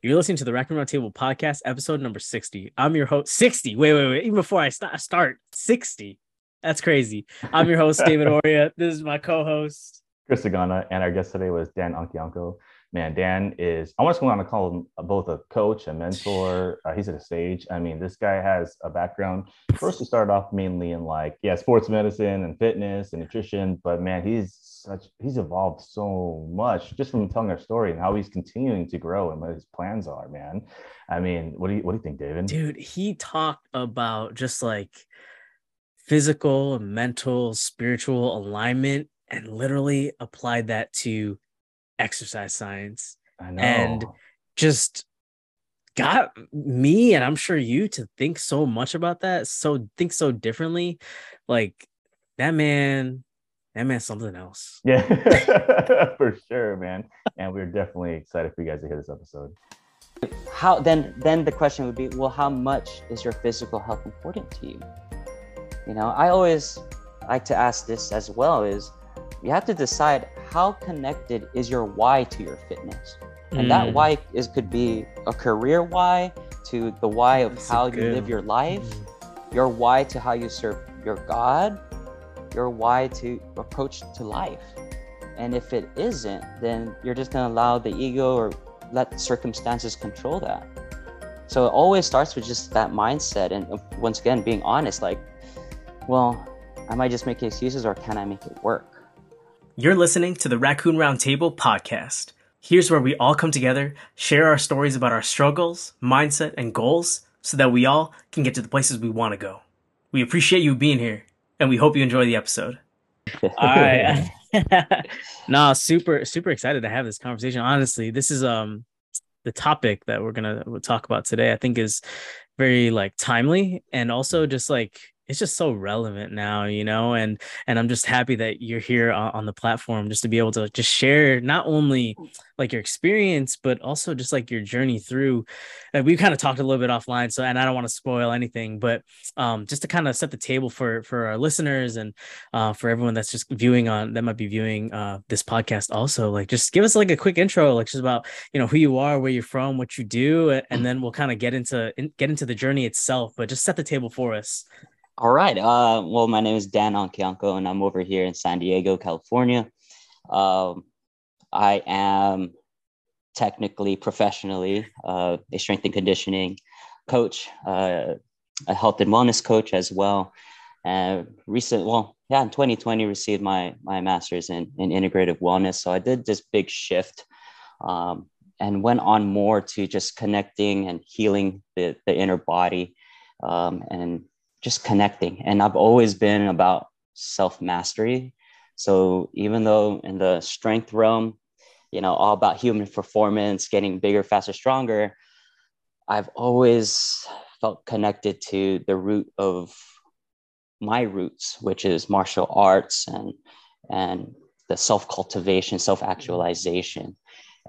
You're listening to the Racking Roundtable podcast, episode number 60. I'm your host, 60. Wait. Even before I start, 60. That's crazy. I'm your host, David Oria. This is my co-host, Chris Sagana, and our guest today was Dan Angkiangco. Man, Dan is, I want to call him both a coach, a mentor. He's at a stage. I mean, this guy has a background. First, he started off mainly in sports medicine and fitness and nutrition. But man, he's evolved so much just from telling our story and how he's continuing to grow and what his plans are, man. I mean, what do you think, David? Dude, he talked about just physical, mental, spiritual alignment and literally applied that to exercise science, I know. And just got me, and I'm sure you, to think so much about that, think so differently. That man's something else. Yeah, for sure, man. And we're definitely excited for you guys to hear this episode. How then the question would be, well, how much is your physical health important to you? You know, I always like to ask this as well, is you have to decide how connected is your why to your fitness, and that why could be a career why, to the why of how you live your life, your why to how you serve your God, your why to approach to life. And if it isn't, then you're just going to allow the ego or let circumstances control that. So it always starts with just that mindset, and once again being honest, am I just making excuses or can I make it work? You're listening to the Raccoon Roundtable podcast. Here's where we all come together, share our stories about our struggles, mindset, and goals so that we all can get to the places we want to go. We appreciate you being here, and we hope you enjoy the episode. All right. No, super, super excited to have this conversation. Honestly, this is the topic that we're going to talk about today, I think, is very timely, and also just it's just so relevant now, you know, and I'm just happy that you're here on the platform just to be able to just share not only your experience, but also just your journey through. And we've kind of talked a little bit offline, so, and I don't want to spoil anything, but just to kind of set the table for our listeners and for everyone that's just viewing this podcast also, just give us a quick intro, just about, you know, who you are, where you're from, what you do, and then we'll kind of get into the journey itself, but just set the table for us. All right. Well, my name is Dan Angkiangco, and I'm over here in San Diego, California. I am technically, professionally, a strength and conditioning coach, a health and wellness coach as well. In 2020, received my master's in integrative wellness. So I did this big shift and went on more to just connecting and healing the inner body and just connecting. And I've always been about self-mastery. So even though in the strength realm, you know, all about human performance, getting bigger, faster, stronger, I've always felt connected to the root of my roots, which is martial arts and the self-cultivation, self-actualization.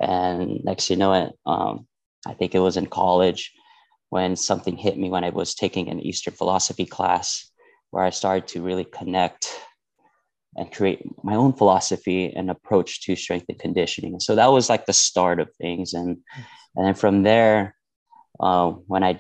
And next, you know, I think it was in college, when something hit me when I was taking an Eastern philosophy class, where I started to really connect and create my own philosophy and approach to strength and conditioning. So that was the start of things. And then from there, when I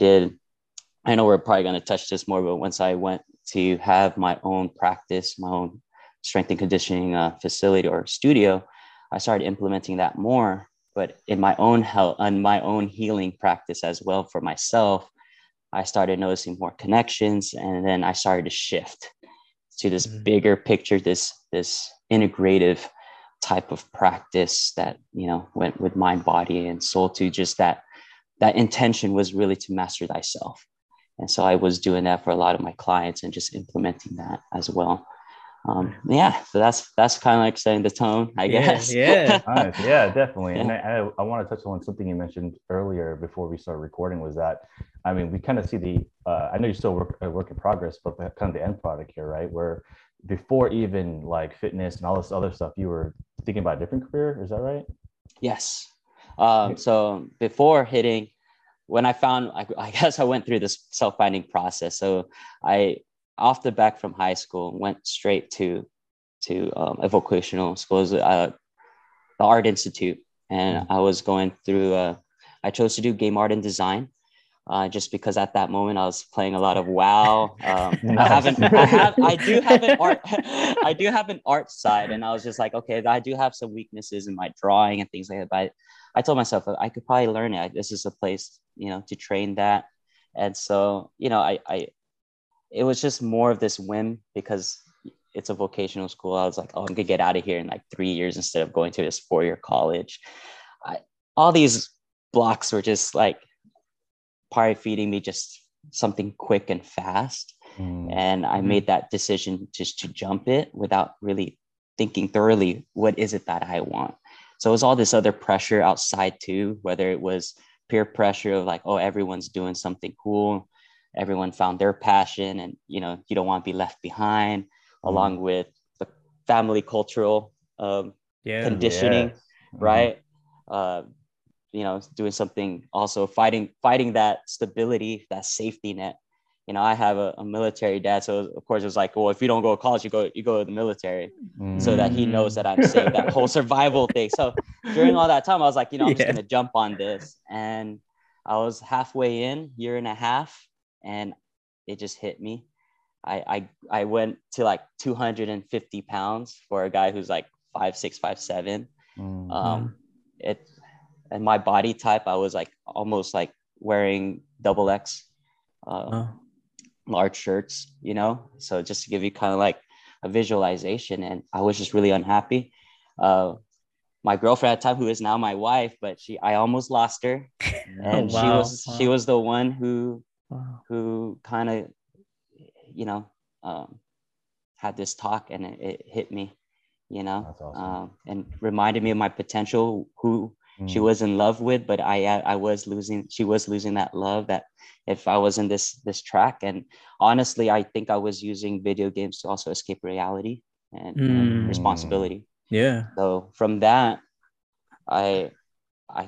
know we're probably going to touch this more, but once I went to have my own practice, my own strength and conditioning facility or studio, I started implementing that more. But in my own health and my own healing practice as well for myself, I started noticing more connections, and then I started to shift to this bigger picture, this integrative type of practice that, you know, went with mind, body, and soul, to just that intention was really to master thyself. And so I was doing that for a lot of my clients and just implementing that as well. So that's kind of setting the tone, I guess. Yeah. Nice. Yeah, definitely. Yeah. And I want to touch on something you mentioned earlier before we started recording, was that, I mean, we kind of see I know you're still work in progress, but kind of the end product here, right? Where before even fitness and all this other stuff, you were thinking about a different career. Is that right? Yes. So before hitting, when I went through this self-finding process. So I, off the back from high school, went straight to a vocational school, the Art Institute. And I was going through I chose to do game art and design, just because at that moment I was playing a lot of WoW. I do have an art side, and I was just like, okay, I do have some weaknesses in my drawing and things like that. But I told myself I could probably learn it. This is a place, you know, to train that. And so, you know, it was just more of this whim because it's a vocational school. I was like, oh, I'm gonna get out of here in like 3 years instead of going to this four-year college. All these blocks were just like probably feeding me just something quick and fast. And I made that decision just to jump it without really thinking thoroughly, what is it that I want? So it was all this other pressure outside too, whether it was peer pressure of like, oh, everyone's doing something cool. Everyone found their passion, and, you know, you don't want to be left behind, along with the family cultural conditioning, right? You know, doing something, also fighting that stability, that safety net. You know, I have a military dad, so of course it was like, well, if you don't go to college, you go to the military, so that he knows that I'm safe. That whole survival thing. So during all that time, I was like, you know, I'm just gonna jump on this, and I was halfway in, year and a half, and it just hit me. I went to like 250 pounds for a guy who's like 5'6", 5'7". And my body type, I was like almost like wearing XX large shirts, you know. So just to give you kind of like a visualization, and I was just really unhappy. My girlfriend at the time, who is now my wife, but I almost lost her, and she was the one who kind of, you know, had this talk, and it hit me, you know. That's awesome. And reminded me of my potential, who she was in love with, but she was losing that love, that if I was in this track. And honestly, I think I was using video games to also escape reality and responsibility. Yeah. So from that, I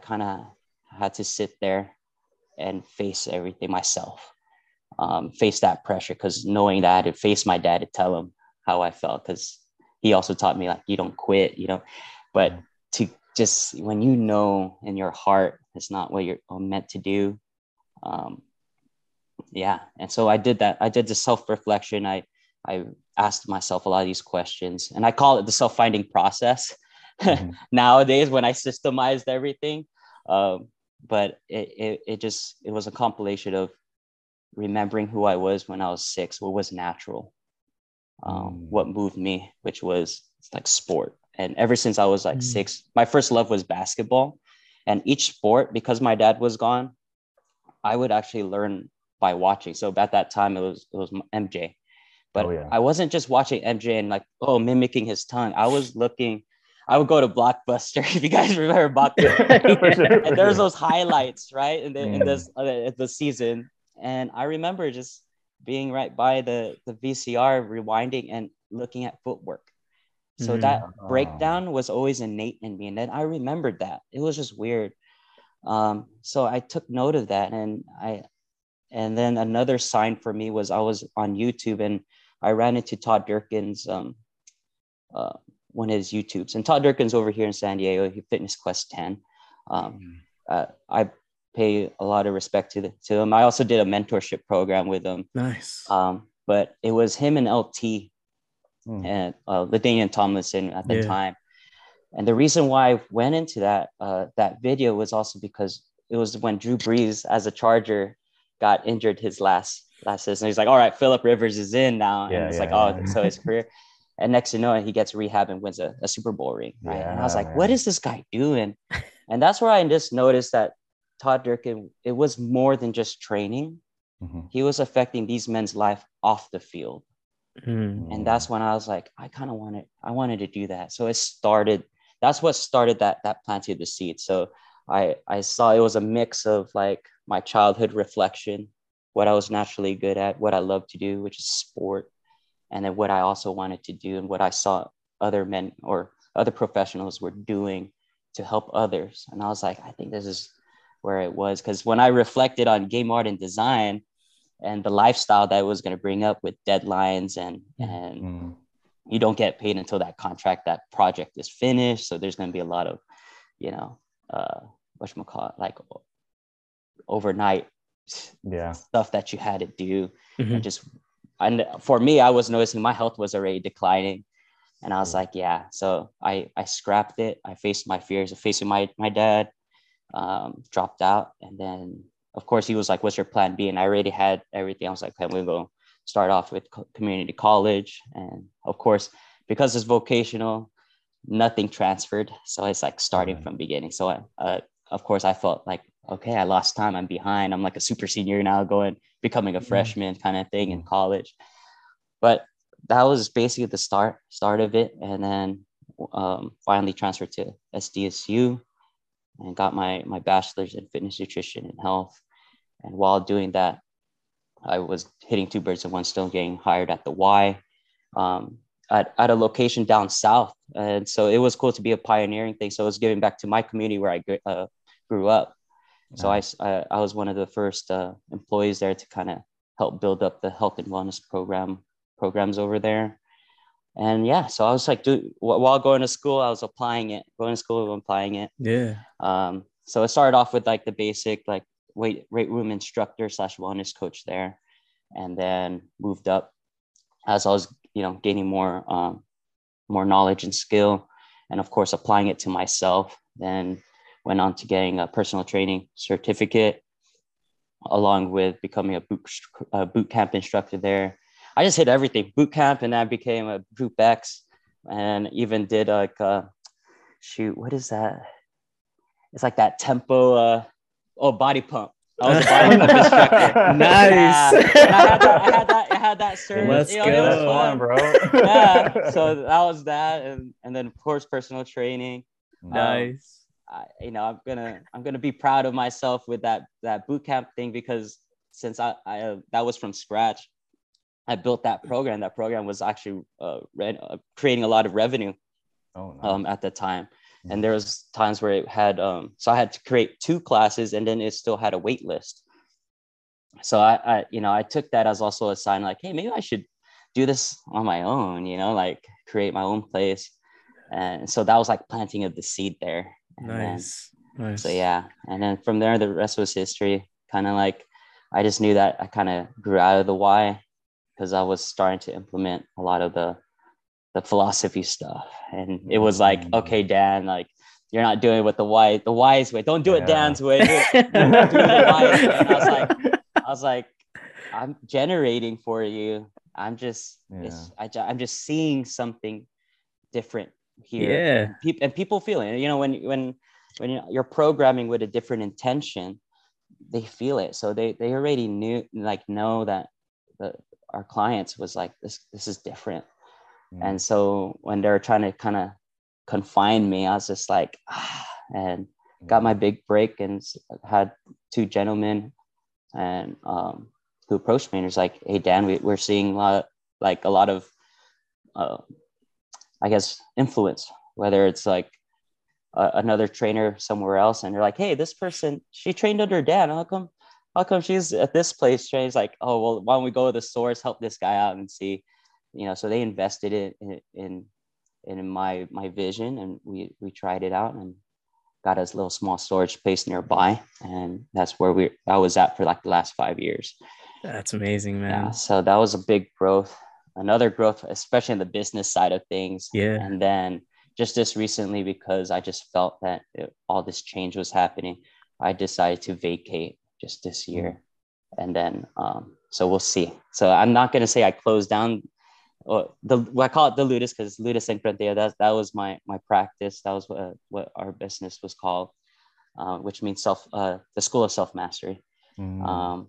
kind of had to sit there and face everything myself, face that pressure, because knowing that I had to face my dad to tell him how I felt, because he also taught me, like, you don't quit, you know. But to just, when you know in your heart it's not what you're meant to do, and so I did that. I did the self-reflection. I asked myself a lot of these questions, and I call it the self-finding process nowadays when I systemized everything. But it was a compilation of remembering who I was when I was 6, what was natural, what moved me, which was like sport. And ever since I was like 6, my first love was basketball. And each sport, because my dad was gone, I would actually learn by watching. So at that time, it was MJ. But I wasn't just watching MJ and like, mimicking his tongue. I was looking. I would go to Blockbuster, if you guys remember Blockbuster. And there's those highlights, right? And the season. And I remember just being right by the VCR, rewinding and looking at footwork. So that breakdown was always innate in me. And then I remembered that. It was just weird. So I took note of that. And then another sign for me was I was on YouTube, and I ran into Todd Durkin's, one of his YouTubes. And Todd Durkin's over here in San Diego, he Fitness Quest 10. I pay a lot of respect to him. I also did a mentorship program with him. Nice. But it was him and LT. And LaDainian Tomlinson at the time. And the reason why I went into that video was also because it was when Drew Brees as a Charger got injured his last season. He's like, all right, Philip Rivers is in now. And it's so his career. And next to know it, he gets rehab and wins a Super Bowl ring. Right? Yeah, and I was like, what is this guy doing? And that's where I just noticed that Todd Durkin, it was more than just training. He was affecting these men's life off the field. And that's when I was like, I wanted to do that. So that's what started that planted the seed. So I saw it was a mix of like my childhood reflection, what I was naturally good at, what I love to do, which is sport, and then what I also wanted to do and what I saw other men or other professionals were doing to help others. And I was like, I think this is where it was, because when I reflected on game art and design and the lifestyle that I was going to bring up with deadlines and you don't get paid until that project is finished. So there's going to be a lot of, you know, whatchamacallit, like overnight stuff that you had to do. Mm-hmm. And for me, I was noticing my health was already declining. And I was like, yeah. So I scrapped it. I faced my fears of facing my dad, dropped out. And then, of course, he was like, what's your plan B? And I already had everything. I was like, I'm going to go start off with community college. And of course, because it's vocational, nothing transferred. So it's like starting from beginning. So of course, I felt like, okay, I lost time. I'm behind. I'm like a super senior now going, becoming a freshman kind of thing in college. But that was basically the start of it. And then finally transferred to SDSU and got my bachelor's in fitness, nutrition, and health. And while doing that, I was hitting two birds with one stone, getting hired at the Y at a location down south. And so it was cool to be a pioneering thing. So it was giving back to my community where I grew up. So I was one of the first employees there to kind of help build up the health and wellness programs over there. And so I was like, while going to school, I was applying it, Yeah. So I started off with like the basic, like weight room instructor / wellness coach there, and then moved up as I was, gaining more knowledge and skill, and of course applying it to myself. Then went on to getting a personal training certificate, along with becoming a boot camp instructor there. I just hit everything, boot camp, and I became a Group X, and even did like, what is that? It's like that tempo, body pump. I was a body pump instructor. Nice. And I had that service. Let's go. It was fun, bro. So that was that, and then of course personal training. Nice. I'm gonna be proud of myself with that bootcamp thing, because since I that was from scratch, I built that program. That program was actually creating a lot of revenue at the time, and there was times where it had. So I had to create two classes, and then it still had a wait list. So I took that as also a sign, like, hey, maybe I should do this on my own. Like create my own place, and so that was like planting of the seed there. Nice. So and then from there, the rest was history. Kind of like, I just knew that I kind of grew out of the why, because I was starting to implement a lot of the philosophy stuff, and it was like, okay, Dan, like you're not doing what the wise way. Don't do it Dan's way. Do the wise way. And I was like, I'm generating for you. I'm just, I'm just seeing something different here, and people feel it. When you're programming with a different intention, they feel it. So they already knew, like, know that our clients was like, this is different. And so when they were trying to kind of confine me, I was just like, and got my big break, and had two gentlemen and who approached me and was like, hey Dan, we're seeing a lot of I guess, influence, whether it's like another trainer somewhere else. And you're like, hey, this person, she trained under Dan. How come she's at this place? She's like, oh, well, why don't we go to the source, help this guy out and see, so they invested it in my vision, and we tried it out and got us a little small storage place nearby. And that's where I was at for like the last 5 years. That's amazing, man. Yeah, so that was a big growth. Another growth, especially in the business side of things. Yeah. And then just recently, because I just felt that all this change was happening, I decided to vacate just this year. And then, so we'll see. So I'm not going to say I closed down, I call it the Ludus, because Ludus Enkrateia, that was my practice. That was what our business was called, which means the School of Self-Mastery. Mm-hmm.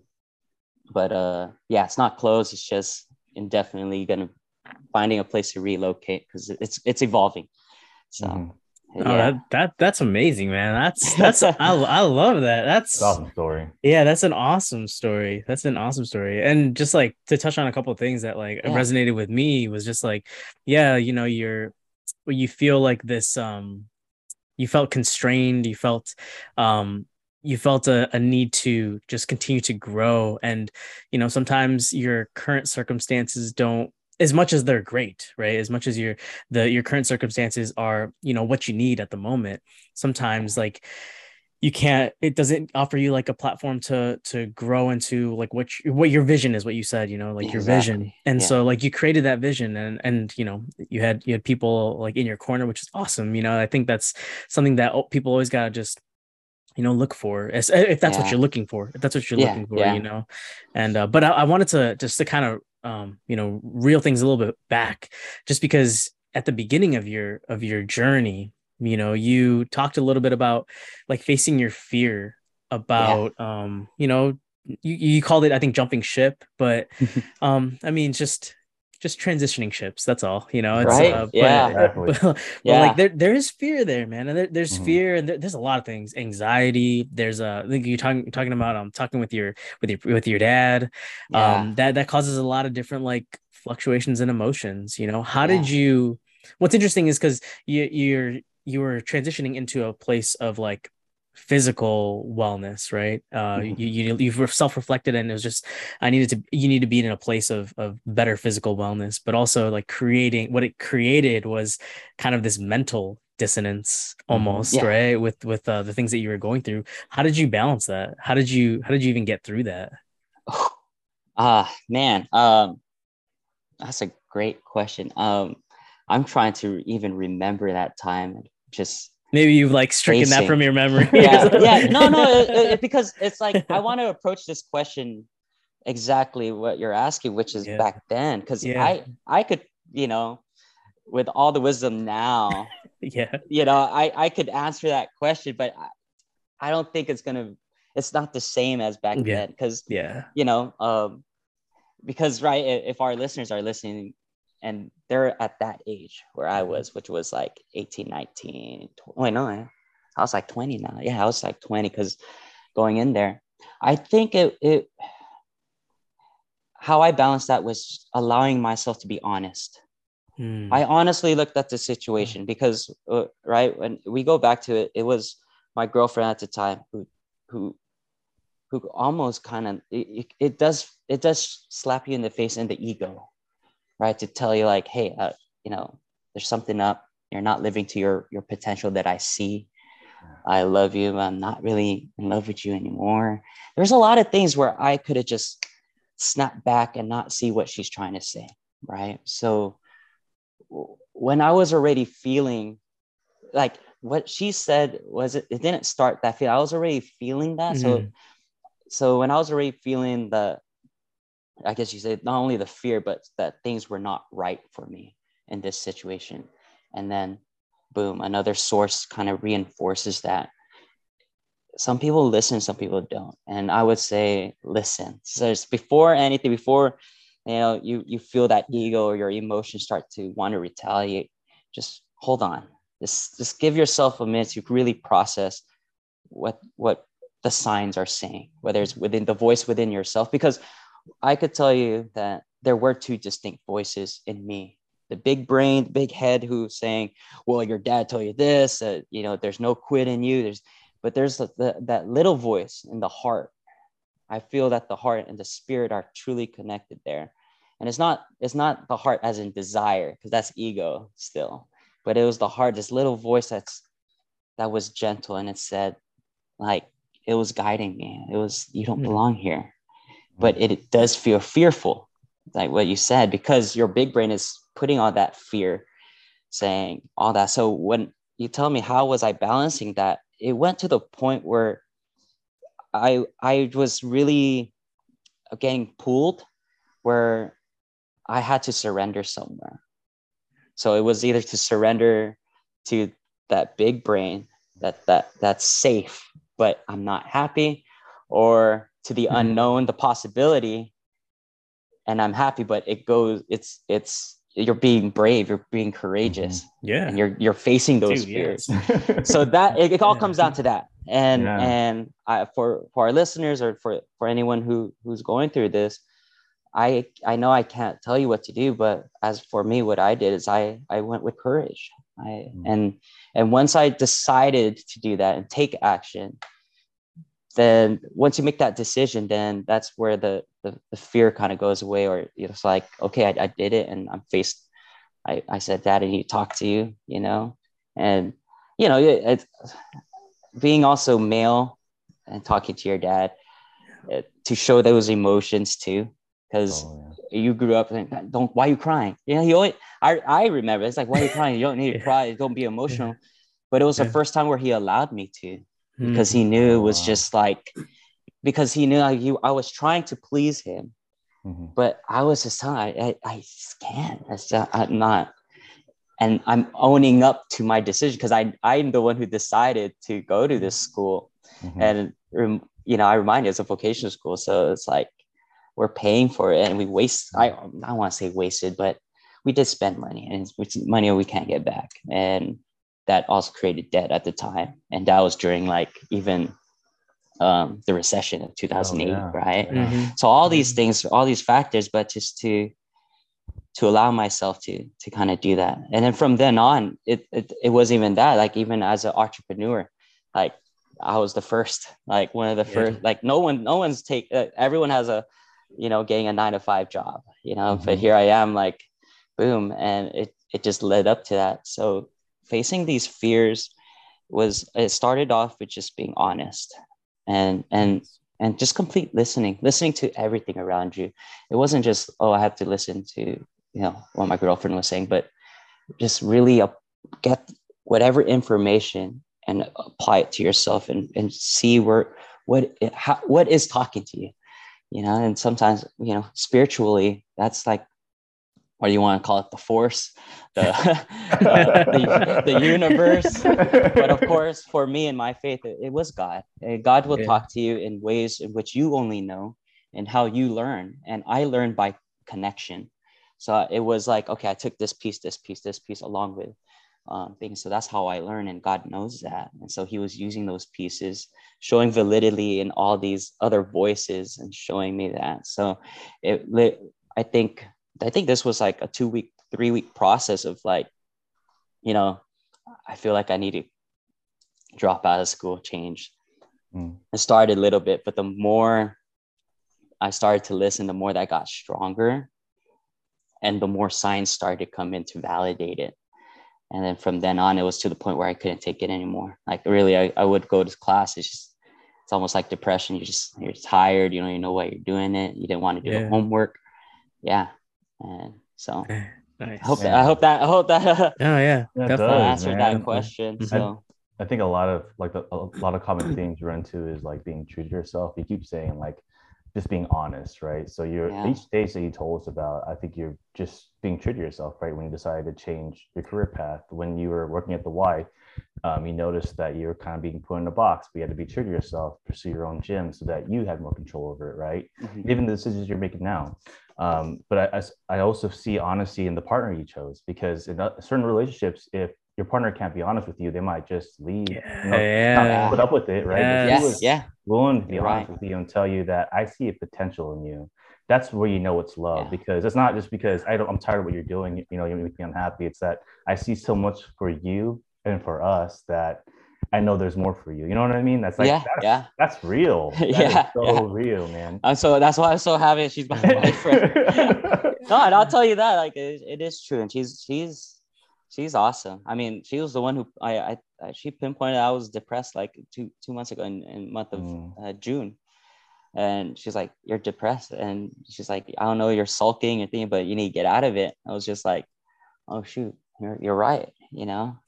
It's not closed. It's just indefinitely going to finding a place to relocate, because it's evolving. So that's amazing, man. That's I love that. That's an awesome story. Yeah, that's an awesome story. And just like to touch on a couple of things that resonated with me was just like, you feel like this, you felt constrained, you felt a need to just continue to grow. And, sometimes your current circumstances don't, as much as they're great, right? As much as your current circumstances are, what you need at the moment. Sometimes you can't, it doesn't offer you like a platform to grow into like what your vision is, what you said, you know, like your vision. And so like you created that vision and, you know, you had people like in your corner, which is awesome. You know, I think that's something that people always got to just, you know, look for if that's what you're looking for, you know? And, but I wanted to just to kind of, you know, reel things a little bit back just because at the beginning of your journey, you know, you talked a little bit about like facing your fear about, you know, you called it, I think, jumping ship, but, I mean, just transitioning ships. That's all, you know, it's, right? But like there is fear there, man. And there's fear and there's a lot of things, anxiety. There's I think you're talking about, talking with your dad, that causes a lot of different like fluctuations in emotions, you know. How did you, what's interesting is because you were transitioning into a place of like physical wellness, right? You've self-reflected and it was just, you need to be in a place of better physical wellness, but also like what it created was kind of this mental dissonance almost, right? With the things that you were going through. How did you balance that? How did you even get through that? That's a great question. I'm trying to even remember that time. Just maybe you've like stricken that from your memory. Because it's like I want to approach this question exactly what you're asking, which is back then, because I could, you know, with all the wisdom now, you know, I could answer that question, but I don't think it's not the same as back then, because you know, because right, if our listeners are listening. And they're at that age where I was, which was like 18, 19, 20. Wait, no, I was like 20 now. Yeah, I was like 20 because going in there, I think it how I balanced that was allowing myself to be honest. I honestly looked at the situation because, right, when we go back to it, it was my girlfriend at the time who almost kind of, it does slap you in the face in the ego. Right, to tell you like, hey, you know, there's something up. You're not living to your potential that I see. I love you. I'm not really in love with you anymore. There's a lot of things where I could have just snapped back and not see what she's trying to say. Right. So when I was already feeling like what she said was it didn't start that feel. I was already feeling that. So when I was already feeling the, I guess you said not only the fear, but that things were not right for me in this situation. And then boom, another source kind of reinforces that. Some people listen, some people don't. And I would say, listen. So it's before anything, before, you know, you feel that ego or your emotions start to want to retaliate, just hold on. Just give yourself a minute to really process what the signs are saying, whether it's within the voice within yourself, because I could tell you that there were two distinct voices in me. The big brain, the big head who's saying, well, your dad told you this, you know, there's no quit in you. But there's that little voice in the heart. I feel that the heart and the spirit are truly connected there. And it's not the heart as in desire, because that's ego still. But it was the heart, this little voice that was gentle. And it said, like, it was guiding me. It was, you don't belong here. But it does feel fearful, like what you said, because your big brain is putting all that fear, saying all that. So when you tell me how was I balancing that, it went to the point where I was really getting pulled where I had to surrender somewhere. So it was either to surrender to that big brain that's safe, but I'm not happy, or to the unknown, the possibility, and I'm happy, but it goes, it's, you're being brave, you're being courageous. And you're facing those fears. Yes. So that, it all comes down to that. And I, for our listeners or for anyone who's going through this, I know I can't tell you what to do, but as for me, what I did is I went with courage. And once I decided to do that and take action, then once you make that decision, then that's where the fear kind of goes away, or it's like, okay, I did it and I'm faced. I said that and you talk to you, you know, and, you know, being also male and talking to your dad to show those emotions too, because you grew up and don't, why are you crying? You know, I remember it's like, why are you crying? You don't need to cry. Don't be emotional. But it was the first time where he allowed me to, because he knew it was just like, because he knew I was trying to please him, but I was just telling him, I can't. I'm not. And I'm owning up to my decision, because I'm the one who decided to go to this school. And, you know, I remind you, it's a vocational school. So it's like, we're paying for it, and we waste, I don't want to say wasted, but we did spend money, and it's money we can't get back. And that also created debt at the time. And that was during like even the recession of 2008, right? So all these things, all these factors, but just to allow myself to kind of do that. And then from then on, it wasn't even that, like even as an entrepreneur, like I was the first, like one of the first, like no one's everyone has a, you know, getting a 9-to-5 job, you know, but here I am, like, boom. And it just led up to that. So facing these fears it started off with just being honest and just complete listening to everything around you. It wasn't just, I have to listen to, you know, what my girlfriend was saying, but just really get whatever information and apply it to yourself and see what is talking to you. You know, and sometimes, you know, spiritually, that's like, or you want to call it the force, the universe. But of course, for me and my faith, it was God. God will talk to you in ways in which you only know and how you learn. And I learned by connection. So it was like, okay, I took this piece along with things. So that's how I learn. And God knows that. And so he was using those pieces, showing validity in all these other voices and showing me that. So I think this was like a 3-week process of like, you know, I feel like I need to drop out of school, change. It started a little bit, but the more I started to listen, the more that got stronger and the more signs started to come in to validate it. And then from then on, it was to the point where I couldn't take it anymore. Like really, I would go to class. It's almost like depression. You're tired. You don't even know why you're doing it. You didn't want to do the homework. Yeah. And so nice. I hope that definitely answered that question. So I think a lot of common themes you run into is like being true to yourself. You keep saying like just being honest, right? So you're each stage that you told us about, I think you're just being true to yourself, right? When you decided to change your career path, when you were working at the Y, you noticed that you were kind of being put in a box, but you had to be true to yourself, pursue your own gym so that you had more control over it, right? Even the decisions you're making now. But I also see honesty in the partner you chose, because in certain relationships, if your partner can't be honest with you, they might just leave, not put up with it, right? Yes. Willing to be honest with you and tell you that I see a potential in you. That's where you know it's love, because it's not just because I'm tired of what you're doing, you know, you make me unhappy. It's that I see so much for you and for us that I know there's more for you. You know what I mean? That's like, that's real. That is so real, man. And so that's why I'm so happy she's my boyfriend. No, and I'll tell you that, like, it is true. And she's awesome. I mean, she was the one who she pinpointed I was depressed like two months ago in month of June. And she's like, you're depressed. And she's like, I don't know, you're sulking and thinking, but you need to get out of it. I was just like, oh shoot, you're right. You know,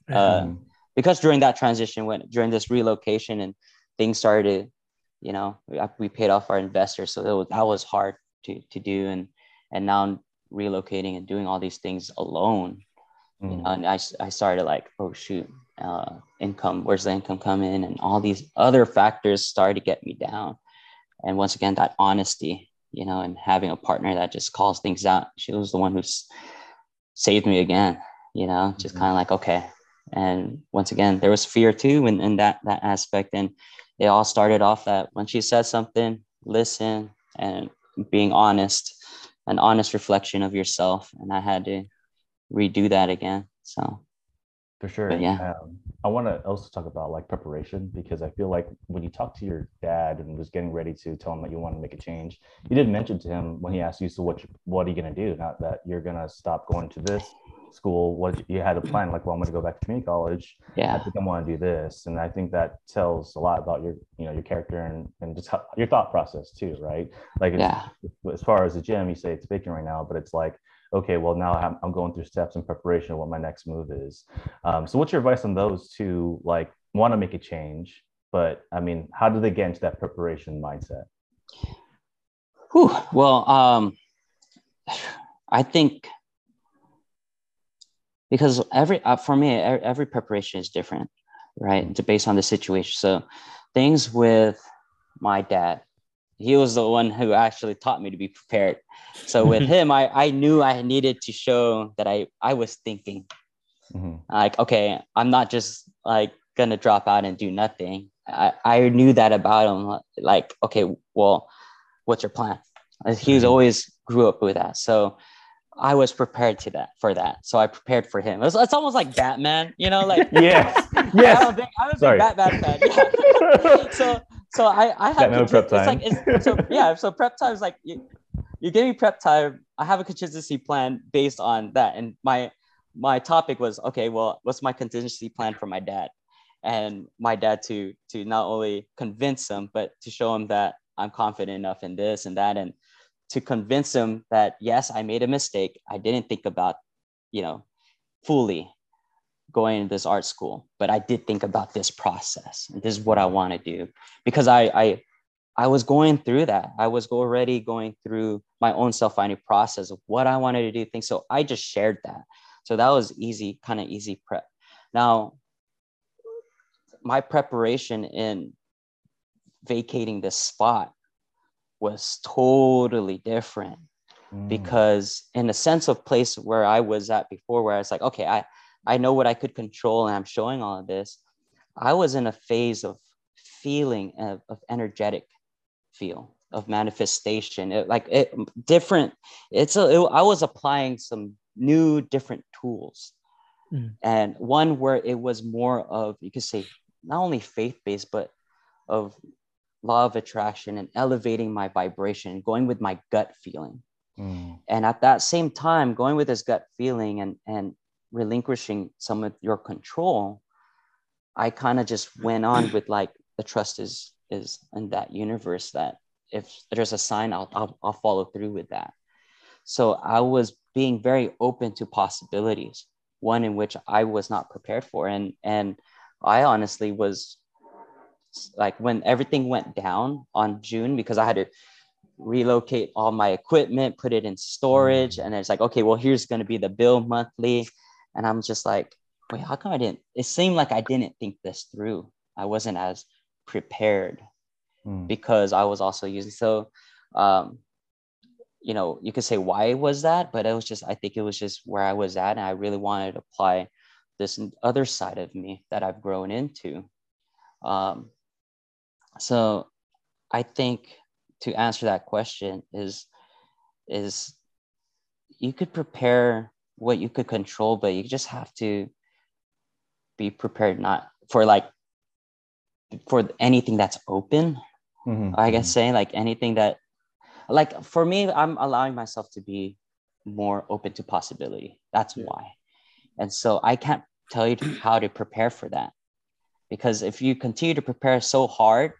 because during that transition, during this relocation and things started, you know, we paid off our investors. So that was hard to do. And now I'm relocating and doing all these things alone. You know, and I started like, oh shoot, income, where's the income come in? And all these other factors started to get me down. And once again, that honesty, you know, and having a partner that just calls things out. She was the one who saved me again, you know, just kind of like, okay. And once again, there was fear too in that aspect. And it all started off that when she said something, listen, and being honest, an honest reflection of yourself. And I had to redo that again. So for sure. I want to also talk about like preparation, because I feel like when you talk to your dad and was getting ready to tell him that you want to make a change, you did mention to him when he asked you, so what are you going to do? Not that you're going to stop going to this, school, what you had a plan, like, well, I'm going to go back to community college. Yeah. I think I want to do this. And I think that tells a lot about your, you know, your character and just how, your thought process too, right? Like, yeah. As far as the gym, you say it's vacant right now, but it's like, okay, well, now I'm going through steps in preparation of what my next move is. So what's your advice on those two, like, want to make a change, but I mean, how do they get into that preparation mindset? Whew. Well, I think because for me, every preparation is different, right? Based on the situation. So things with my dad, he was the one who actually taught me to be prepared. So with him, I knew I needed to show that I was thinking. Mm-hmm. Like, okay, I'm not just like going to drop out and do nothing. I knew that about him. Like, okay, well, what's your plan? He was always grew up with that. So I was prepared for that. So I prepared for him. It's almost like Batman, you know, like, yes. I was a Batman fan. Yeah. So I had prep time. So prep time is like, you give me prep time. I have a contingency plan based on that. And my topic was, okay, well, what's my contingency plan for my dad? And my dad to not only convince him, but to show him that I'm confident enough in this and that, and to convince him that, yes, I made a mistake. I didn't think about, you know, fully going to this art school, but I did think about this process. And this is what I want to do, because I was going through that. I was already going through my own self-finding process of what I wanted to do things. So I just shared that. So that was easy, kind of easy prep. Now, my preparation in vacating this spot was totally different, because in a sense of place where I was at before, where I was like, okay, I know what I could control and I'm showing all of this. I was in a phase of feeling of energetic feel of manifestation. I was applying some new different tools, and one where it was more of, you could say, not only faith-based, but of law of attraction and elevating my vibration, going with my gut feeling. And at that same time, going with this gut feeling and relinquishing some of your control, I kind of just went on with, like, the trust is in that universe, that if there's a sign, I'll follow through with that. So I was being very open to possibilities, one in which I was not prepared for. And I honestly was, like, when everything went down on June, because I had to relocate all my equipment, put it in storage. And it's like, okay, well, here's going to be the bill monthly. And I'm just like, wait, how come I didn't? It seemed like I didn't think this through. I wasn't as prepared because I was also using. So, you know, you could say, why was that? But it was just, I think it was just where I was at. And I really wanted to apply this other side of me that I've grown into. So I think to answer that question is you could prepare what you could control, but you just have to be prepared not for, like, for anything that's open. I guess saying, like, anything that, like, for me, I'm allowing myself to be more open to possibility. That's why. And so I can't tell you how to prepare for that, because if you continue to prepare so hard,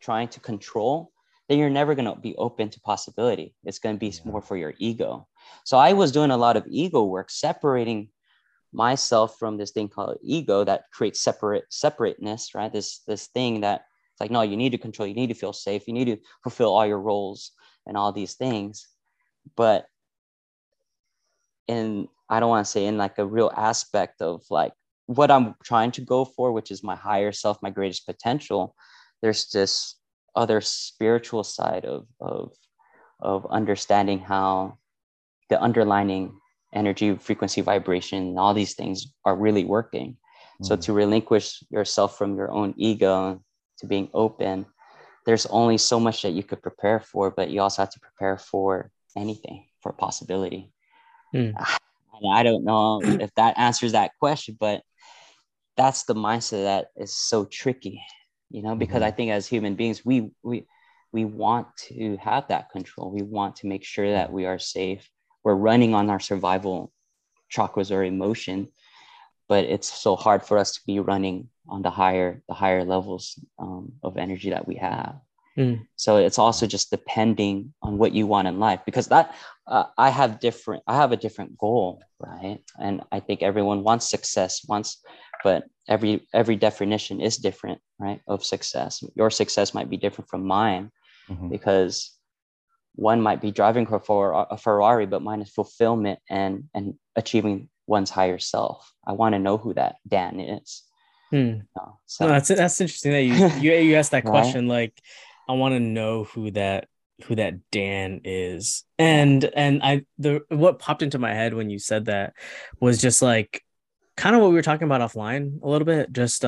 trying to control, then you're never going to be open to possibility. It's going to be more for your ego. So I was doing a lot of ego work, separating myself from this thing called ego that creates separateness, right? This thing that it's like, no, you need to control, you need to feel safe, you need to fulfill all your roles and all these things. But I don't want to say in, like, a real aspect of, like, what I'm trying to go for, which is my higher self, my greatest potential, there's this other spiritual side of understanding how the underlying energy, frequency, vibration, and all these things are really working. So to relinquish yourself from your own ego to being open, there's only so much that you could prepare for, but you also have to prepare for anything, for possibility. I don't know if that answers that question, but that's the mindset that is so tricky. You know, because I think as human beings, we want to have that control. We want to make sure that we are safe. We're running on our survival chakras are in motion, but it's so hard for us to be running on the higher levels of energy that we have. Mm. So it's also just depending on what you want in life, because that I have a different goal, right? And I think everyone wants success once, but every definition is different, right? Of success. Your success might be different from mine, mm-hmm. because one might be driving for a Ferrari, but mine is fulfillment and achieving one's higher self. I want to know who that Dan is. Hmm. So no, that's interesting that you asked that question. Right? Like, I want to know who that Dan is. And what popped into my head when you said that was just like kind of what we were talking about offline a little bit, just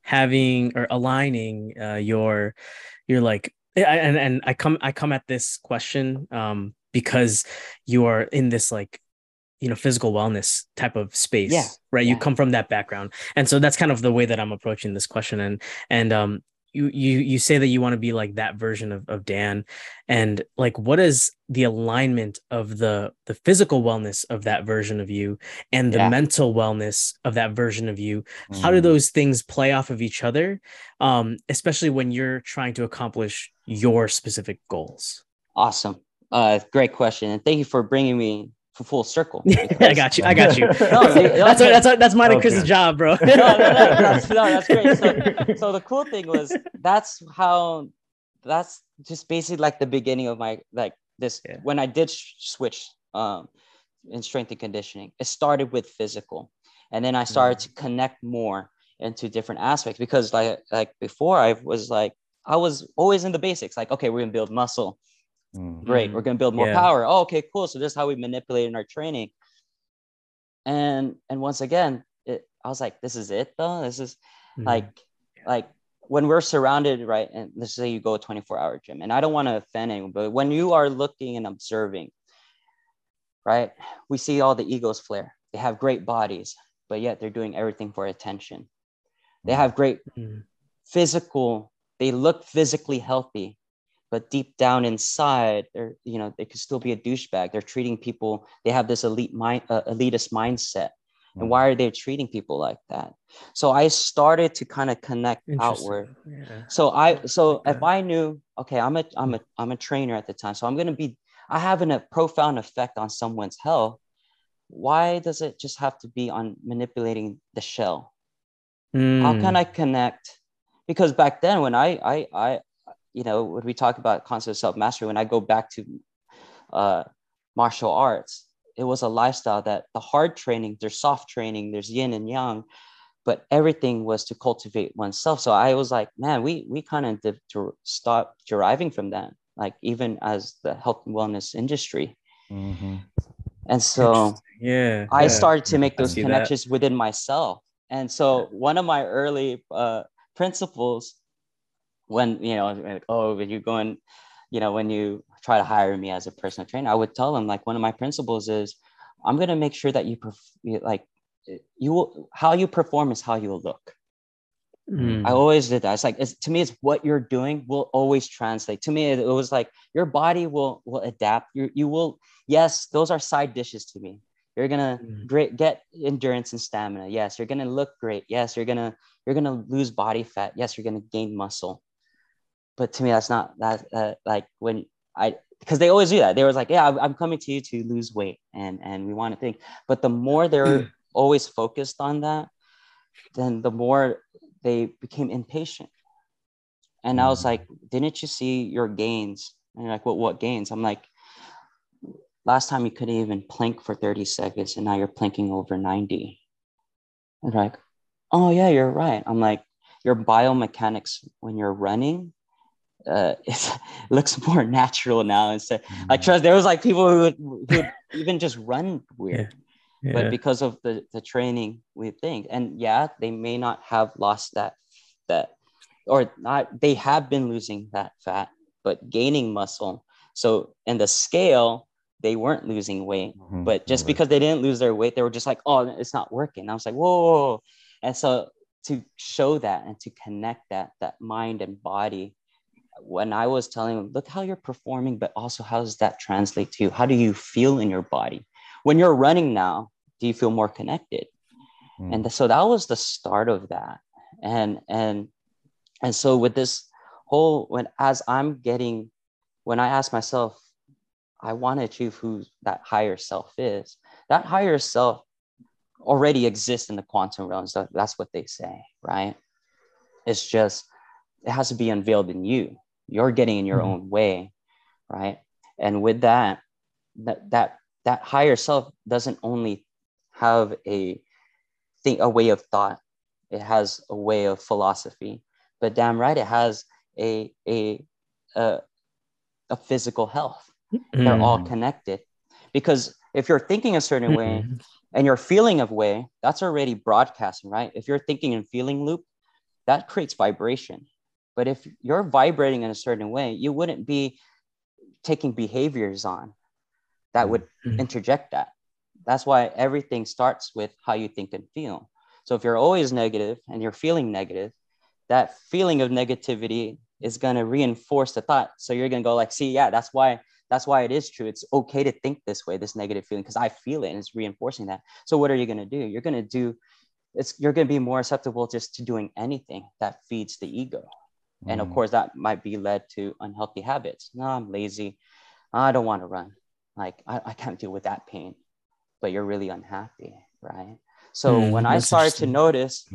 having or aligning your like, and I come at this question because you are in this like, you know, physical wellness type of space, yeah, right? Yeah. You come from that background. And so that's kind of the way that I'm approaching this question. And you say that you want to be like that version of Dan, and like, what is the alignment of the physical wellness of that version of you and the mental wellness of that version of you? Mm. How do those things play off of each other? Especially when you're trying to accomplish your specific goals. Awesome. Great question. And thank you for bringing me full circle. I got you. No, that's mine and Chris's job, bro. That's great. So the cool thing was that's just basically like the beginning of my like this when I did switch in strength and conditioning. It started with physical, and then I started to connect more into different aspects, because like before I was always in the basics. Like, okay, we're gonna build muscle. Great. We're going to build more power. Oh, okay, cool. So this is how we manipulate in our training. And once again, I was like, this is it though. This is like when we're surrounded, right? And let's say you go a 24-hour gym, and I don't want to offend anyone, but when you are looking and observing, right? We see all the egos flare. They have great bodies, but yet they're doing everything for attention. They have great physical, they look physically healthy, but deep down inside, they're, you know, they could still be a douchebag. They're treating people. They have this elitist mindset. And why are they treating people like that? So I started to kind of connect outward. Yeah. So if I knew, okay, I'm a trainer at the time, so I'm going to be, I have a profound effect on someone's health. Why does it just have to be on manipulating the shell? Mm. How can I connect? Because back then when I you know, when we talk about concept of self-mastery, when I go back to martial arts, it was a lifestyle that the hard training, there's soft training, there's yin and yang, but everything was to cultivate oneself. So I was like, man, we kind of stop deriving from that, like even as the health and wellness industry. Mm-hmm. And so I started to make those connections within myself. And so one of my early principles, when, you know, like, oh, when you go in, you know, when you try to hire me as a personal trainer, I would tell them, like, one of my principles is I'm going to make sure that how you perform is how you'll look. I always did that. It's like, to me, it's what you're doing will always translate. To me, it was like your body will adapt. You will. Yes, those are side dishes to me. You're going to get endurance and stamina. Yes, you're going to look great. Yes, you're going to lose body fat. Yes, you're going to gain muscle. But to me, that's not that like when I, because they always do that. They were like, yeah, I'm coming to you to lose weight. And we want to think, but the more they're always focused on that, then the more they became impatient. And I was like, didn't you see your gains? And you're like, well, what gains? I'm like, last time you couldn't even plank for 30 seconds and now you're planking over 90. And they're like, oh yeah, you're right. I'm like, your biomechanics when you're running, it looks more natural now instead. Like, trust, there was like people who would even just run weird, but because of the training, we think, and they may not have lost that, or not. They have been losing that fat, but gaining muscle. So, and the scale, they weren't losing weight, but just because they didn't lose their weight, they were just like, oh, it's not working. I was like, whoa. And so to show that and to connect that mind and body, when I was telling them, look how you're performing, but also how does that translate to you? How do you feel in your body? When you're running now, do you feel more connected? Mm. And so that was the start of that. And so with this whole, when I ask myself, I want to achieve who that higher self is, that higher self already exists in the quantum realms. So that's what they say, right? It's just, it has to be unveiled in you. You're getting in your mm-hmm. own way, right? And with that, that higher self doesn't only have a way of thought, it has a way of philosophy, but damn right, it has a physical health. Mm-hmm. They're all connected, because if you're thinking a certain mm-hmm. way and you're feeling a way, that's already broadcasting, right? If you're thinking and feeling loop, that creates vibration. But if you're vibrating in a certain way, you wouldn't be taking behaviors on that would interject that. That's why everything starts with how you think and feel. So if you're always negative and you're feeling negative, that feeling of negativity is going to reinforce the thought. So you're going to go like, see, yeah, that's why it is true. It's okay to think this way, this negative feeling, because I feel it and it's reinforcing that. So what are you going to do? You're going to be more susceptible just to doing anything that feeds the ego. Mm. And of course, that might be led to unhealthy habits. No, I'm lazy. I don't want to run. Like, I can't deal with that pain. But you're really unhappy, right? So when I started to notice,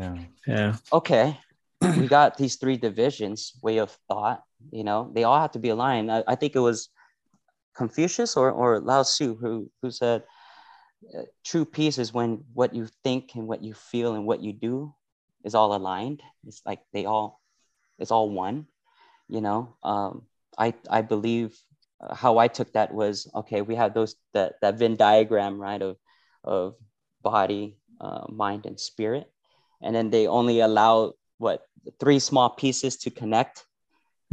okay, we got these three divisions, way of thought, they all have to be aligned. I think it was Confucius or Lao Tzu who said, true peace is when what you think and what you feel and what you do is all aligned. It's like it's all one, I believe. How I took that was, okay, we have that Venn diagram, right, of body, mind, and spirit. And then they only allow, three small pieces to connect.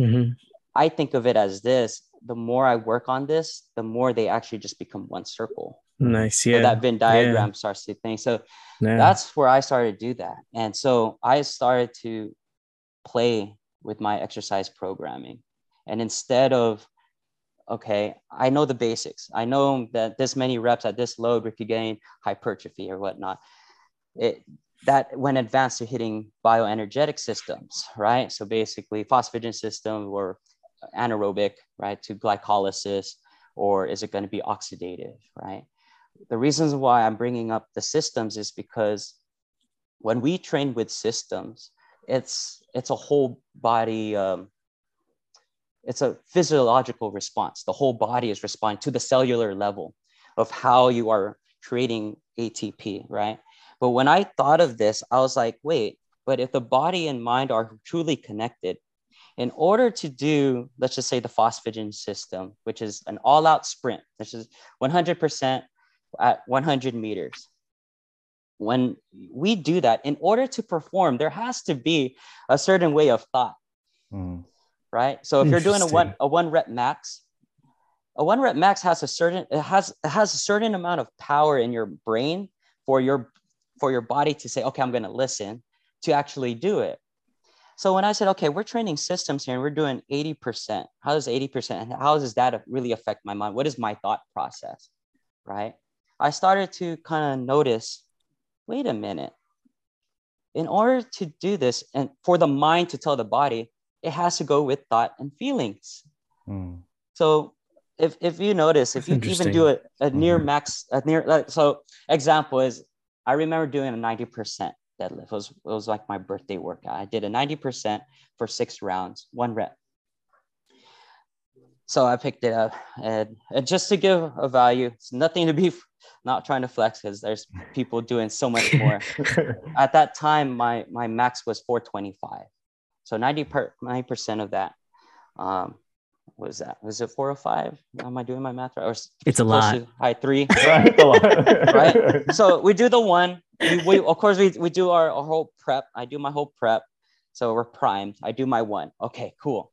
Mm-hmm. I think of it as this: the more I work on this, the more they actually just become one circle. Nice, yeah. So that Venn diagram starts to think. So that's where I started to do that. And so I started to play with my exercise programming. And instead of, okay, I know the basics. I know that this many reps at this load, we could gain hypertrophy or whatnot. That went advanced to hitting bioenergetic systems, right? So basically phosphorylation system or anaerobic, right? To glycolysis, or is it going to be oxidative, right? The reasons why I'm bringing up the systems is because when we train with systems, it's a whole body, it's a physiological response. The whole body is responding to the cellular level of how you are creating ATP, right? But when I thought of this, I was like, wait, but if the body and mind are truly connected, in order to do, let's just say the phosphagen system, which is an all-out sprint, which is 100% at 100 meters. When we do that, in order to perform, there has to be a certain way of thought. Mm. Right. So if you're doing a one rep max has a certain amount of power in your brain for your body to say, okay, I'm going to listen to actually do it. So when I said, okay, we're training systems here and we're doing 80%, how does 80%, how does that really affect my mind? What is my thought process? Right. I started to kind of notice, wait a minute, in order to do this and for the mind to tell the body, it has to go with thought and feelings. Mm. So if you notice, if you even do a near max, so example is, I remember doing a 90% deadlift. It was like my birthday workout. I did a 90% for 6 rounds, 1 rep. So I picked it up and just to give a value, it's nothing to be, not trying to flex because there's people doing so much more. At that time, my max was 425. So 90% of that, what was that? Was it 405? Am I doing my math right? Or it's a lot. High 3. Right. So we do the one. We of course we do our whole prep. I do my whole prep. So we're primed. I do my one. Okay, cool.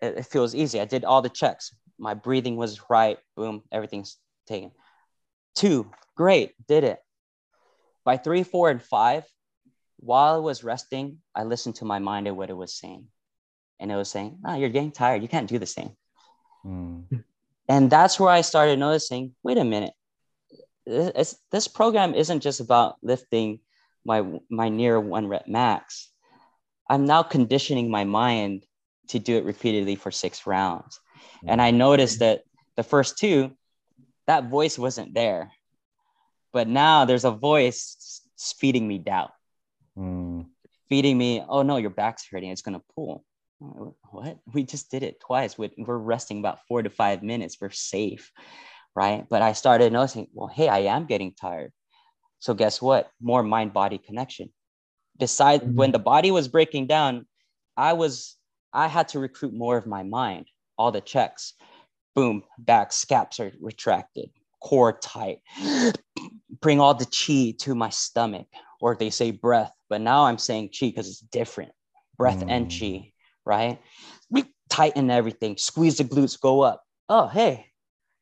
It feels easy. I did all the checks. My breathing was right. Boom. Everything's taken. 2. Great. Did it. By 3, 4, and 5. While I was resting, I listened to my mind and what it was saying. And it was saying, oh, you're getting tired. You can't do the same. Mm. And that's where I started noticing, wait a minute. this program isn't just about lifting my near one rep max. I'm now conditioning my mind to do it repeatedly for 6 rounds. And I noticed that the first 2, that voice wasn't there. But now there's a voice feeding me doubt, feeding me, oh no, your back's hurting, it's going to pull. What? We just did it twice. We're resting about 4 to 5 minutes. We're safe, right? But I started noticing, well, hey, I am getting tired. So guess what? More mind-body connection. When the body was breaking down, I had to recruit more of my mind. All the checks, boom, back, scaps are retracted, core tight, bring all the chi to my stomach, or they say breath, but now I'm saying chi because it's different, breath and chi, right? We tighten everything, squeeze the glutes, go up. Oh, hey,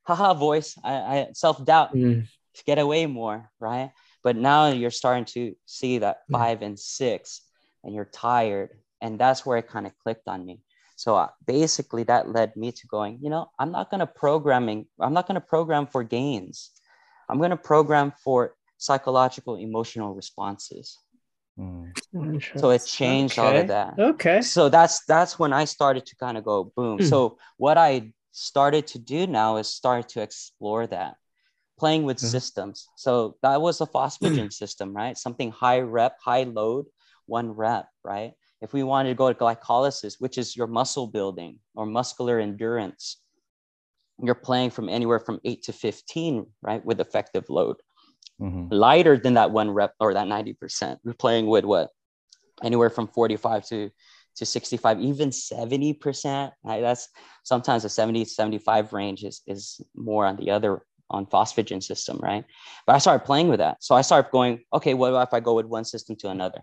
haha, voice, I self-doubt to get away more, right? But now you're starting to see that 5 and 6 and you're tired. And that's where it kind of clicked on me. So basically that led me to going, you know, I'm not going to program for gains. I'm going to program for psychological, emotional responses. So it changed all of that. Okay. So that's when I started to kind of go boom. So what I started to do now is start to explore that, playing with systems. So that was a phosphagen system, right? Something high rep, high load, 1 rep, right? If we wanted to go to glycolysis, which is your muscle building or muscular endurance, you're playing from anywhere from 8 to 15, right? With effective load. Lighter than that 1 rep or that 90%. You're playing with what? Anywhere from 45 to 65, even 70%. Right? That's sometimes a 70, 75 range is more on the other, on phosphagen system, right? But I started playing with that. So I started going, okay, what if I go with one system to another,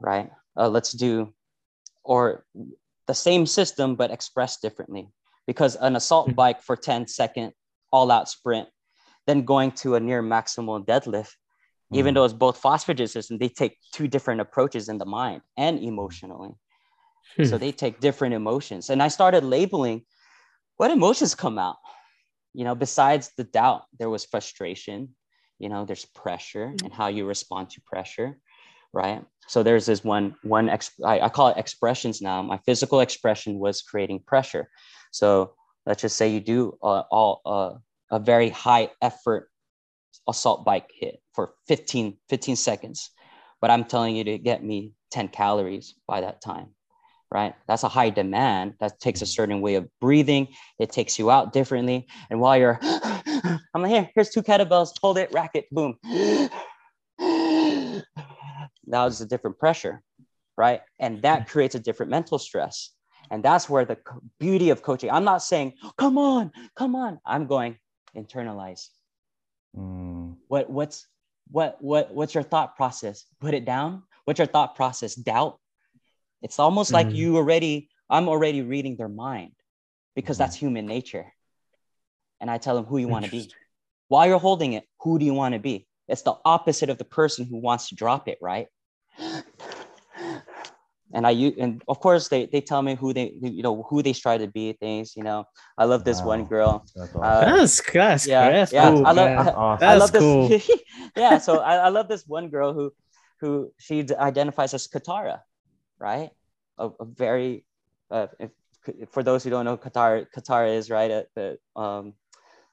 right? Let's do, or the same system, but expressed differently, because an assault bike for 10-second all out sprint, then going to a near maximal deadlift, even though it's both phosphagen system, they take 2 different approaches in the mind and emotionally. So they take different emotions. And I started labeling what emotions come out, you know, besides the doubt, there was frustration, you know, there's pressure and how you respond to pressure. Right. So there's this I call it expressions now. My physical expression was creating pressure. So let's just say you do a very high effort assault bike hit for 15 seconds, but I'm telling you to get me 10 calories by that time. Right. That's a high demand. That takes a certain way of breathing. It takes you out differently. And while you're, I'm like, here's 2 kettlebells, hold it, rack it, boom. That was a different pressure, right? And that creates a different mental stress. And that's where the beauty of coaching, I'm not saying, come on. I'm going internalize. What's your thought process? Put it down. What's your thought process? Doubt. It's almost like I'm already reading their mind, because that's human nature. And I tell them who you want to be. While you're holding it, who do you want to be? It's the opposite of the person who wants to drop it, right? And of course they tell me who they try to be, things, you know. I love this one girl. That's awesome. That's cool. Yeah, so I love this one girl who she identifies as Katara, right? A very for those who don't know, Katara is, right, at the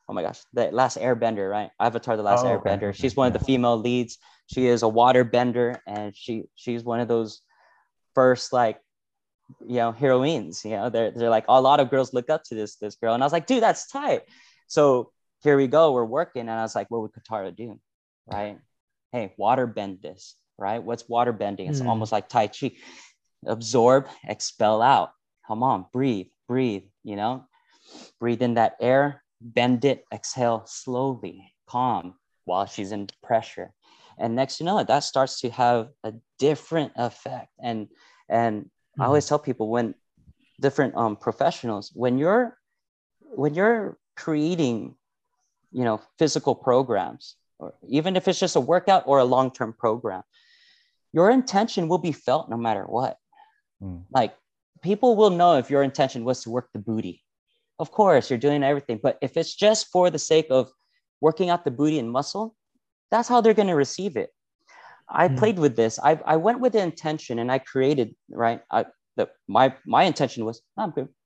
oh my gosh, the Last Airbender, right? Avatar, the Last Airbender. She's one of the female leads. She is a water bender, and she's one of those first, like, you know, heroines. You know, they're like, a lot of girls look up to this girl. And I was like, dude, that's tight. So here we go, we're working. And I was like, what would Katara do, right? Hey, water bend this, right? What's water bending? It's almost like Tai Chi. Absorb, expel out. Come on, breathe, you know? Breathe in that air. Bend it, exhale slowly, calm, while she's in pressure. And next, you know, that starts to have a different effect. And I always tell people, when different professionals, when you're creating, you know, physical programs, or even if it's just a workout or a long-term program, your intention will be felt no matter what. Like, people will know if your intention was to work the booty. Of course, you're doing everything. But if it's just for the sake of working out the booty and muscle, that's how they're going to receive it. I played with this. I went with the intention and I created, right? My intention was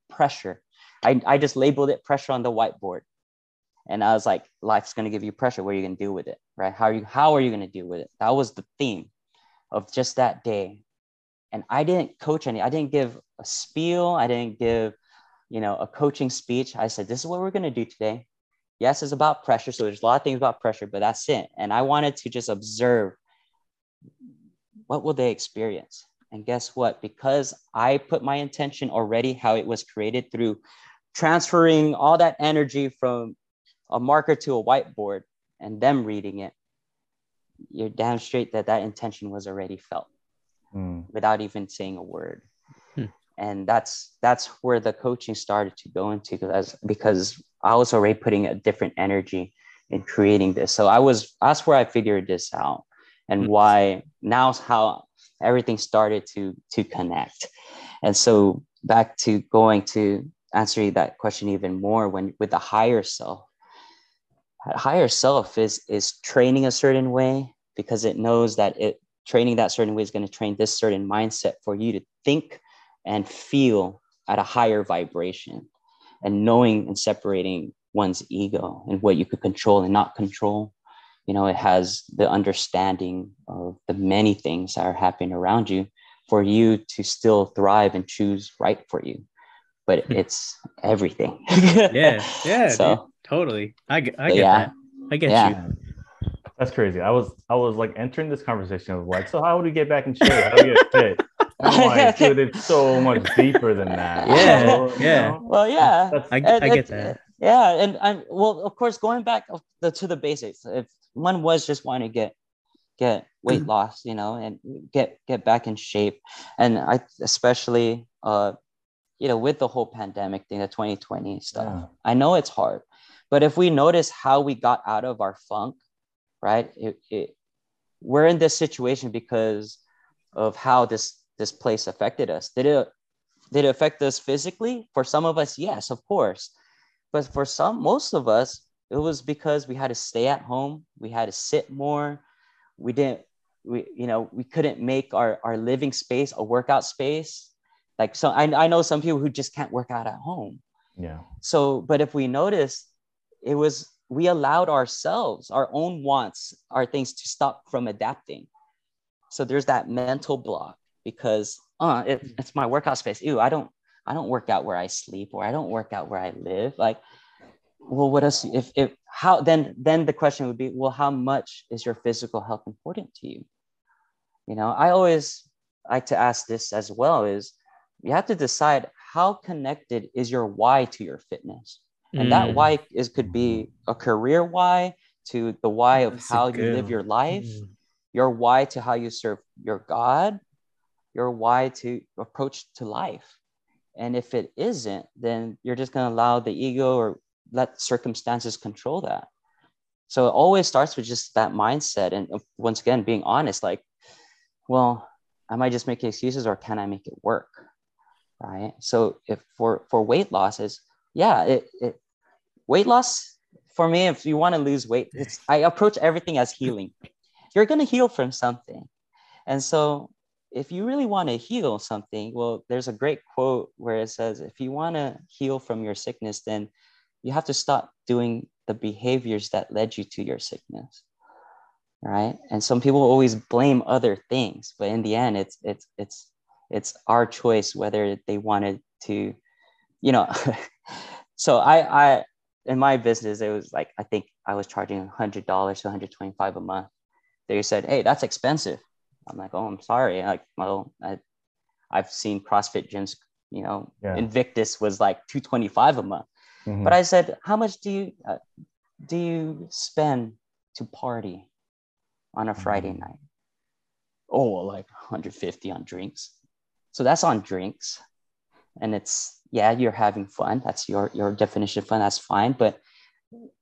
pressure. I just labeled it pressure on the whiteboard. And I was like, life's going to give you pressure. What are you going to do with it, right? How are you going to deal with it? That was the theme of just that day. And I didn't coach any. I didn't give a spiel. I didn't give, a coaching speech. I said, this is what we're going to do today. Yes, it's about pressure. So there's a lot of things about pressure, but that's it. And I wanted to just observe, what will they experience? And guess what? Because I put my intention already, how it was created through transferring all that energy from a marker to a whiteboard and them reading it, you're damn straight that intention was already felt without even saying a word. And that's where the coaching started to go into, because I was already putting a different energy in creating this. So that's where I figured this out and why now's how everything started to connect. And so back to going to answering that question even more with the higher self. Higher self is training a certain way because it knows that training that certain way is going to train this certain mindset for you to think and feel at a higher vibration, and knowing and separating one's ego and what you could control and not control. It has the understanding of the many things that are happening around you for you to still thrive and choose right for you. But it's everything. Yeah. So. Dude. Totally. I get that. I get you. That's crazy. I was like entering this conversation of like, so how do we get back in shape? How do we get fit? I'm like, dude, it's so much deeper than that. Yeah. So, well, yeah. I get that. Yeah. And I'm, well, of course, going back to the basics, if one was just wanting to get weight loss, and get back in shape. And I especially, with the whole pandemic thing, the 2020 stuff, I know it's hard. But if we notice how we got out of our funk, right? We're in this situation because of how this place affected us. Did it affect us physically? For some of us, yes, of course. But for most of us, it was because we had to stay at home. We had to sit more. We couldn't make our living space a workout space. Like, so I know some people who just can't work out at home. Yeah. So, but if we notice, it was, we allowed ourselves, our own wants, our things to stop from adapting. So there's that mental block because it's my workout space. Ew, I don't work out where I sleep, or I don't work out where I live. Like, well, what else? Then the question would be, well, how much is your physical health important to you? I always like to ask this as well, is you have to decide how connected is your why to your fitness. And that why could be a career why, to the why of how you live your life, your why to how you serve your God, your why to approach to life. And if it isn't, then you're just going to allow the ego or let circumstances control that. So it always starts with just that mindset. And once again, being honest, like, well, am I just making excuses or can I make it work? Right. So if for weight losses, weight loss for me, if you want to lose weight, I approach everything as healing. You're going to heal from something. And so if you really want to heal something, well, there's a great quote where it says, if you want to heal from your sickness, then you have to stop doing the behaviors that led you to your sickness. Right. And some people always blame other things, but in the end, it's our choice whether they wanted to, So I, in my business, it was like, I think I was charging $100 to $125 a month. They said, hey, that's expensive. I'm like, oh, I'm sorry. Like, well, I've seen CrossFit gyms, Invictus was like $225 a month. Mm-hmm. But I said, how much do you spend to party on a Friday night? Oh, well, like $150 on drinks. So that's on drinks. And it's, you're having fun. That's your definition of fun. That's fine. But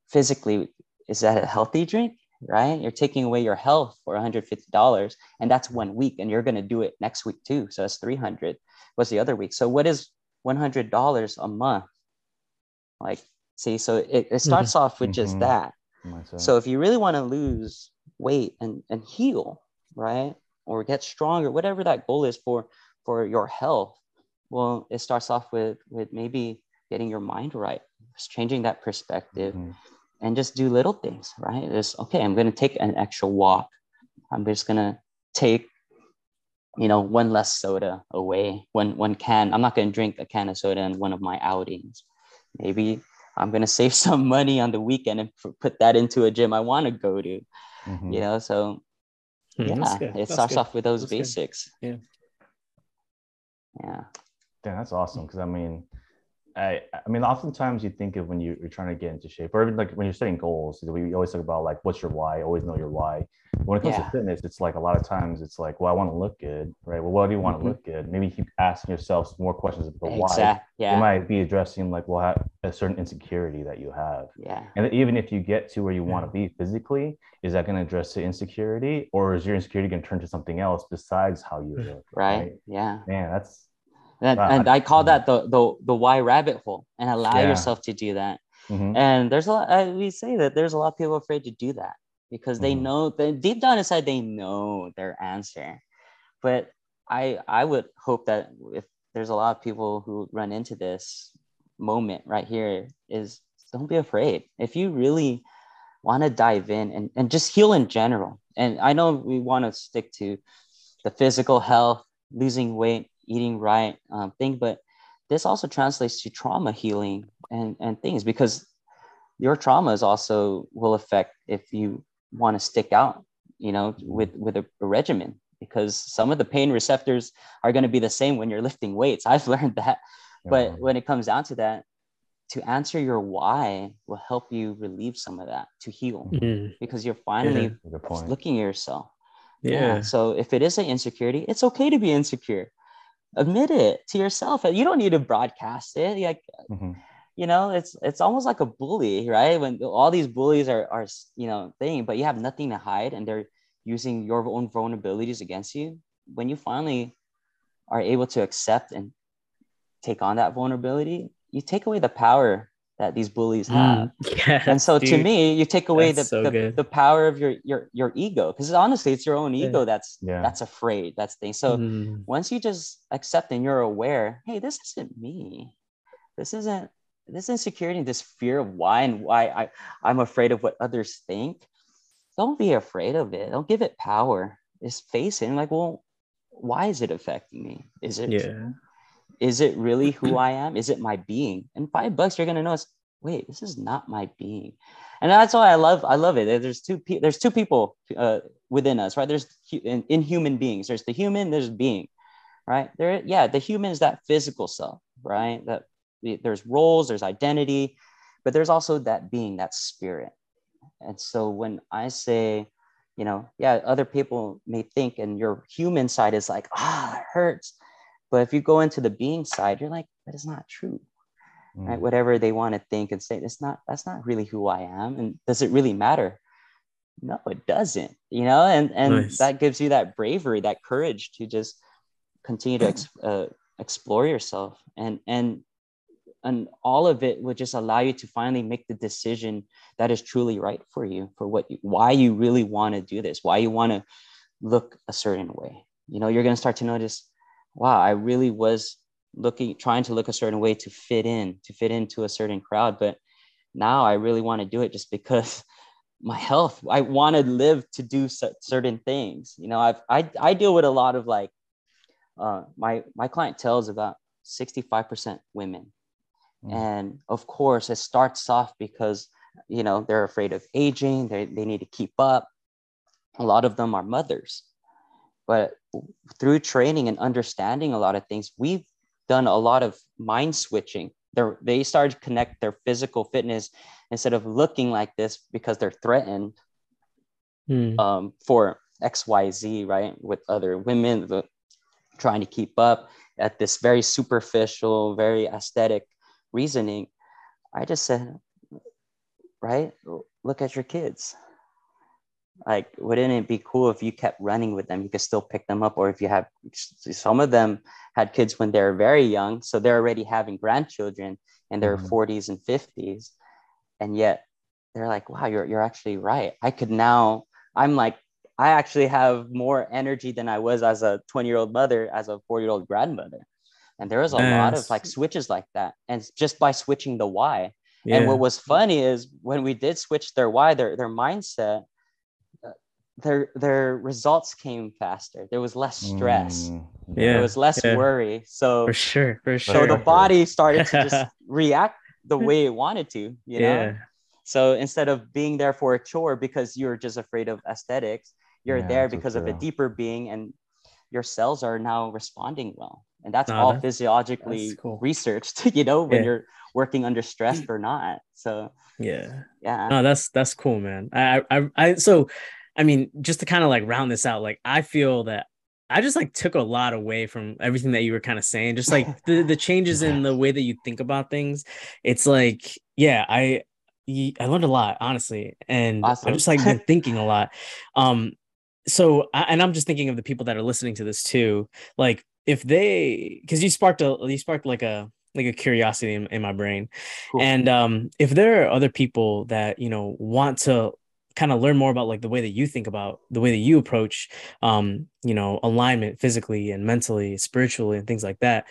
physically, is that a healthy drink, right? You're taking away your health for $150, and that's 1 week, and you're going to do it next week too. So that's $300. What's the other week? So what is $100 a month? Like, see, so it starts off with just that. myself. So if you really want to lose weight and heal, right, or get stronger, whatever that goal is for your health, well, it starts off with maybe getting your mind right, just changing that perspective, mm-hmm. and just do little things, right? It's okay, I'm going to take an extra walk. I'm just going to take, you know, one less soda away, one can. I'm not going to drink a can of soda in one of my outings. Maybe I'm going to save some money on the weekend and put that into a gym I want to go to, mm-hmm. you know? So yeah, it starts off with those basics. Yeah. Yeah. Damn, that's awesome. Because I mean, oftentimes you think of when you're trying to get into shape, or even like when you're setting goals, we always talk about like, what's your why? Always know your why. When it comes to fitness, it's like a lot of times it's like, well, I want to look good, right? Well, what do you want to look good? Maybe keep asking yourself more questions about why. Yeah. You might be addressing like, well, a certain insecurity that you have. Yeah. And even if you get to where you want to be physically, is that going to address the insecurity, or is your insecurity going to turn to something else besides how you look? Right. Yeah. Man, that's. And I call that the why rabbit hole, and allow yourself to do that. Mm-hmm. And there's a lot, we say that there's a lot of people afraid to do that because they know that deep down inside, they know their answer. But I would hope that if there's a lot of people who run into this moment right here, is don't be afraid. If you really want to dive in and just heal in general. And I know we want to stick to the physical health, losing weight, eating right thing, but this also translates to trauma healing and things, because your traumas also will affect if you want to stick out, you know, with a regimen, because some of the pain receptors are going to be the same when you're lifting weights. I've learned that. But when it comes down to that, to answer your why will help you relieve some of that, to heal, because you're finally looking at yourself. So if it is an insecurity, it's okay to be insecure. Admit it to yourself. You don't need to broadcast it. Like, you know, it's almost like a bully, right? When all these bullies are, you know, thing, but you have nothing to hide, and they're using your own vulnerabilities against you. When you finally are able to accept and take on that vulnerability, you take away the power that these bullies have. And so, dude, to me, you take away the power of your ego, because honestly, it's your own ego that's afraid, that's thing. So once you just accept and you're aware, hey, this isn't me, this insecurity and this fear of why, and why I'm afraid of what others think, don't be afraid of it. Don't give it power. Just face it and like, well, why is it affecting me? Is it true? Is it really who I am? Is it my being? And $5, you're gonna notice, wait, this is not my being. And that's why I love it. There's two people within us, right? There's in human beings. There's the human. There's being, right? The human is that physical self, right? That there's roles, there's identity, but there's also that being, that spirit. And so when I say, you know, other people may think, and your human side is like, it hurts. But if you go into the being side, you're like, that is not true, right? Whatever they want to think and say, that's not really who I am. And does it really matter? No, it doesn't, you know? And nice. That gives you that bravery, that courage to just continue to explore yourself. And all of it will just allow you to finally make the decision that is truly right for you, for why you really want to do this, why you want to look a certain way. You know, you're going to start to notice, wow, I really was trying to look a certain way to fit into a certain crowd. But now I really want to do it just because my health, I want to live to do certain things. You know, I deal with a lot of like, my clientele is about 65% women. And of course it starts off because, you know, they're afraid of aging. They need to keep up. A lot of them are mothers. But through training and understanding a lot of things, we've done a lot of mind switching. They started to connect their physical fitness instead of looking like this because they're threatened for XYZ, right? With other women trying to keep up at this very superficial, very aesthetic reasoning. I just said, right? Look at your kids. Like, wouldn't it be cool if you kept running with them? You could still pick them up. Or if you have, some of them had kids when they're very young, so they're already having grandchildren in their 40s and 50s. And yet they're like, wow, you're actually right. I actually have more energy than I was as a 20-year-old mother, as a 40-year-old grandmother. And there was a lot of like switches like that. And just by switching the why. Yeah. And what was funny is when we did switch their why, their mindset, their results came faster. There was less stress. Yeah. There was less worry. So for sure. So the body started to just react the way it wanted to, you know? So instead of being there for a chore because you're just afraid of aesthetics, you're there because of a deeper being, and your cells are now responding well. And that's all physiologically researched, you know, when you're working under stress or not. So no, that's cool, man. So I mean, just to kind of like round this out, like I feel that I just like took a lot away from everything that you were kind of saying, just like the changes in the way that you think about things. It's like, I learned a lot, honestly. And I've just like been thinking a lot. So I'm just thinking of the people that are listening to this too. Like if they, cause you sparked like a curiosity in my brain. Cool. And if there are other people that, you know, want to kind of learn more about like the way that you think about the way that you approach, you know, alignment physically and mentally, spiritually, and things like that.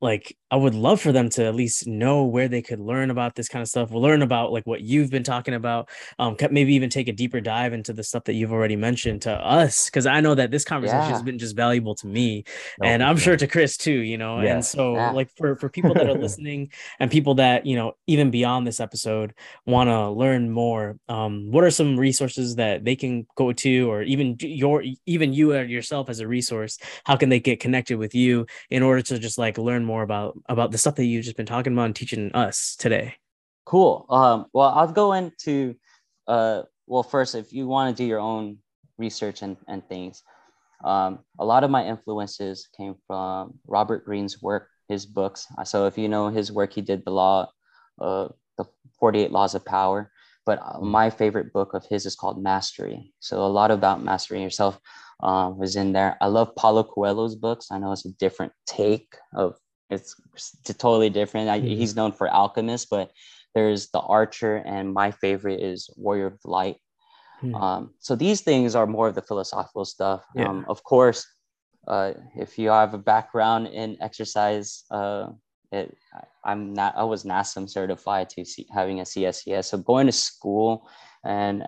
Like I would love for them to at least know where they could learn about this kind of stuff. We'll learn about like what you've been talking about, maybe even take a deeper dive into the stuff that you've already mentioned to us. Cause I know that this conversation has been just valuable to me and I'm sure to Chris too, you know? Yeah. And so like for people that are listening and people that, you know, even beyond this episode want to learn more, what are some resources that they can go to, or even you or yourself as a resource? How can they get connected with you in order to just like learn more about the stuff that you've just been talking about and teaching us today? Cool. Well, I'll go into, first, if you want to do your own research and things, a lot of my influences came from Robert Greene's work, his books. So if you know his work, he did the 48 Laws of Power, but my favorite book of his is called Mastery. So a lot about mastering yourself was in there. I love Paulo Coelho's books. I know it's a different take of, it's totally different. He's known for Alchemist, but there's The Archer, and my favorite is Warrior of Light. So these things are more of the philosophical stuff. Of course, if you have a background in exercise, I was NASM certified to having a CSCS. So going to school and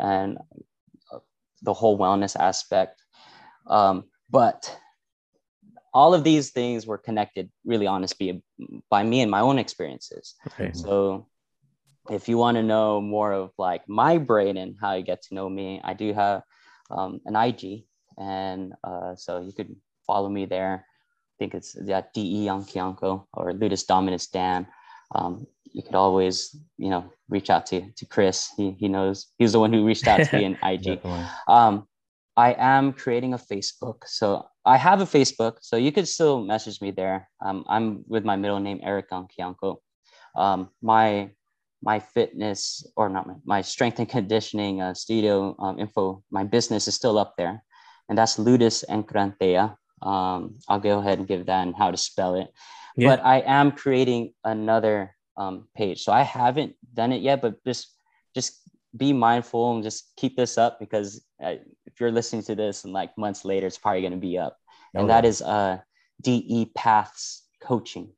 the whole wellness aspect, but all of these things were connected, really honestly, by me and my own experiences. Okay. So if you want to know more of like my brain and how you get to know me, I do have an IG. And so you could follow me there. I think it's DE Angkiangco or Ludus Dominus Dan. You could always, you know, reach out to Chris. He knows. He's the one who reached out to me in IG. I am creating a Facebook. So I have a Facebook, so you could still message me there. I'm with my middle name, Eric Angkiangco. My strength and conditioning studio info, my business is still up there. And that's Ludus Enkrateia. I'll go ahead and give that and how to spell it. Yeah. But I am creating another page. So I haven't done it yet, but just be mindful and just keep this up, because if you're listening to this and like months later, it's probably going to be up. And that is DE Paths Coaching.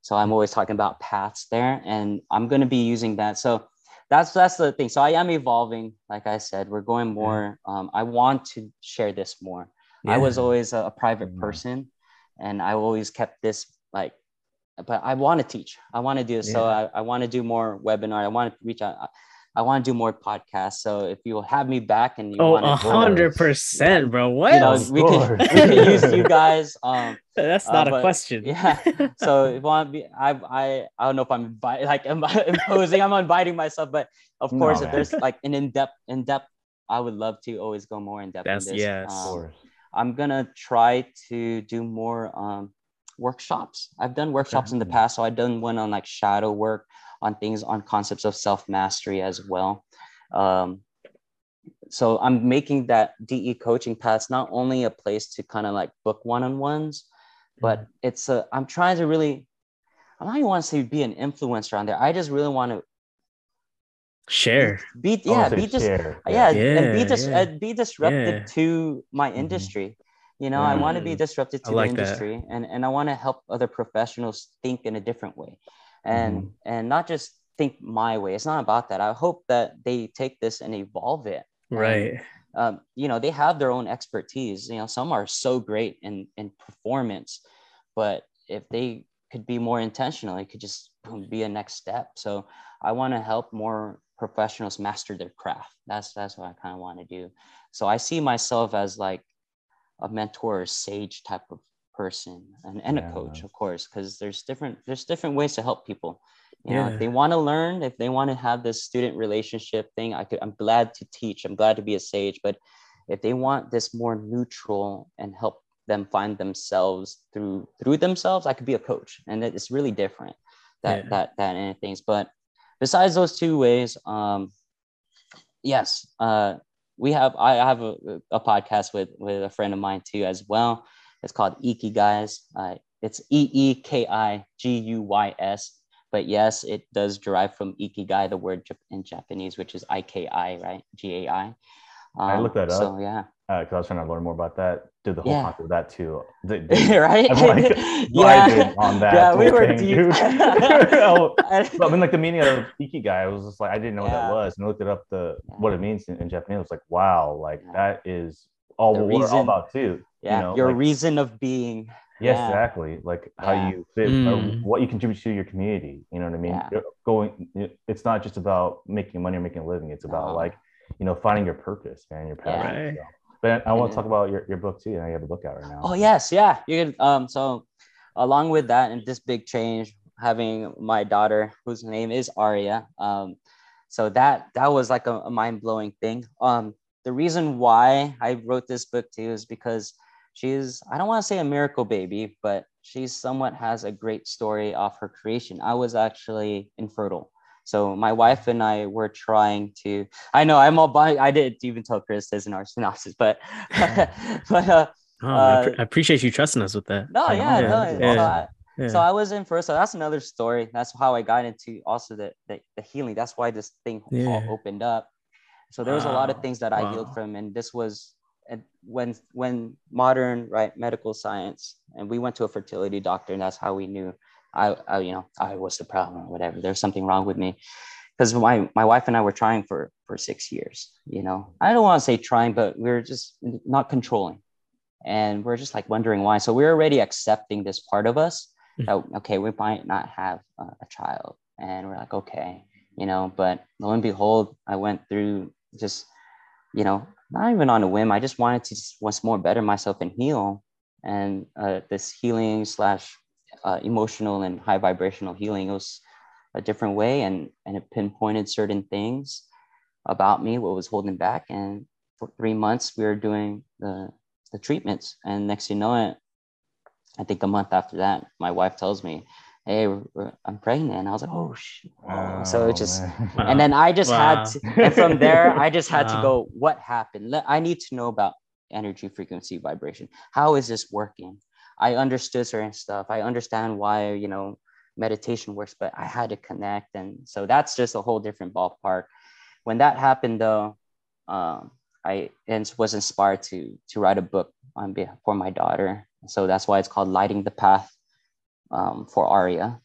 So I'm always talking about paths there, and I'm going to be using that. So that's the thing. So I am evolving. Like I said, we're going more. I want to share this more. I was always a private person, and I always kept this like, but I want to teach. I want to do this. So I want to do more webinar. I want to reach out. I want to do more podcasts. So if you'll have me back and you want 100%, bro. What? You know, we can use you guys. That's not a question. Yeah. So if you want to be, I don't know if I'm inviting, like I'm imposing, I'm inviting myself, but of course, if there's like an in depth, I would love to always go more in depth. I'm gonna try to do more workshops. I've done workshops in the past, so I've done one on like shadow work, on things, on concepts of self-mastery as well. So I'm making that DE Coaching Paths not only a place to kind of like book one-on-ones, but it's I'm trying to really, I don't even want to say be an influencer on there. I just really want to share be yeah also be just share. Yeah, yeah and be just yeah. Be disruptive yeah. to my industry mm-hmm. you know mm-hmm. I want to be disruptive to the industry that. and I want to help other professionals think in a different way and mm-hmm. and not just think my way. It's not about that. I hope that they take this and evolve it right. You know, they have their own expertise. You know, some are so great in performance, but if they could be more intentional, it could just be a next step. So I want to help more professionals master their craft. That's what I kind of want to do. So I see myself as like a mentor or sage type of person and yeah. a coach, of course, because there's different ways to help people. You know, yeah. if they want to learn, if they want to have this student relationship thing, I'm glad to teach. I'm glad to be a sage. But if they want this more neutral and help them find themselves through themselves, I could be a coach. And it's really different that end of things. But besides those two ways, yes, I have a podcast with a friend of mine too as well. It's called EEkiguys. It's EEkiguys. But yes, it does derive from Ikigai, the word in Japanese, which is IKI, right? GAI. I looked that up. So, yeah. Because I was trying to learn more about that. Did the whole concept of that too. Right? I'm like vibing on that. Yeah, we were deep. I mean, like the meaning of Ikigai, I was just like, I didn't know what that was. And I looked it up, what it means in Japanese. I was like, wow, like that is all what we're all about too. Yeah, you know, your reason of being. Yes, yeah. exactly. Like how you fit, what you contribute to your community. You know what I mean? Yeah. It's not just about making money or making a living. It's about like, you know, finding your purpose, man, your passion. Yeah. So. But I want to talk about your book too. You know, you have a book out right now. Oh yes, yeah. You can. So along with that and this big change, having my daughter, whose name is Aria. So that was like a mind blowing thing. The reason why I wrote this book too is because. She's, I don't want to say a miracle baby, but she somewhat has a great story of her creation. I was actually infertile. So my wife and I were trying to, I know I'm all by, I didn't even tell Chris this in our synopsis, but, I appreciate you trusting us with that. No, yeah, yeah, no, yeah. So I was infertile. That's another story. That's how I got into also the healing. That's why this thing all opened up. So there was a lot of things that I healed from. And this was, and when modern medical science, and we went to a fertility doctor, and that's how we knew I you know, I was the problem, whatever, there's something wrong with me, because my wife and I were trying for 6 years. You know, I don't want to say trying, but we were just not controlling, and we're just like wondering why. So we're already accepting this part of us that okay, we might not have a child, and we're like, okay, you know. But lo and behold, I went through just, you know, not even on a whim. I just wanted to just once more better myself and heal. And this healing / emotional and high vibrational healing, it was a different way. And it pinpointed certain things about me, what was holding back. And for 3 months, we were doing the treatments. And next you know it, I think a month after that, my wife tells me, hey, I'm pregnant. And I was like, oh, shit. Wow, so it just, and then I just had to, and from there, I just had to go, what happened? I need to know about energy, frequency, vibration. How is this working? I understood certain stuff. I understand why, you know, meditation works, but I had to connect. And so that's just a whole different ballpark. When that happened though, I was inspired to write a book for my daughter. So that's why it's called Lighting the Path. For Aria,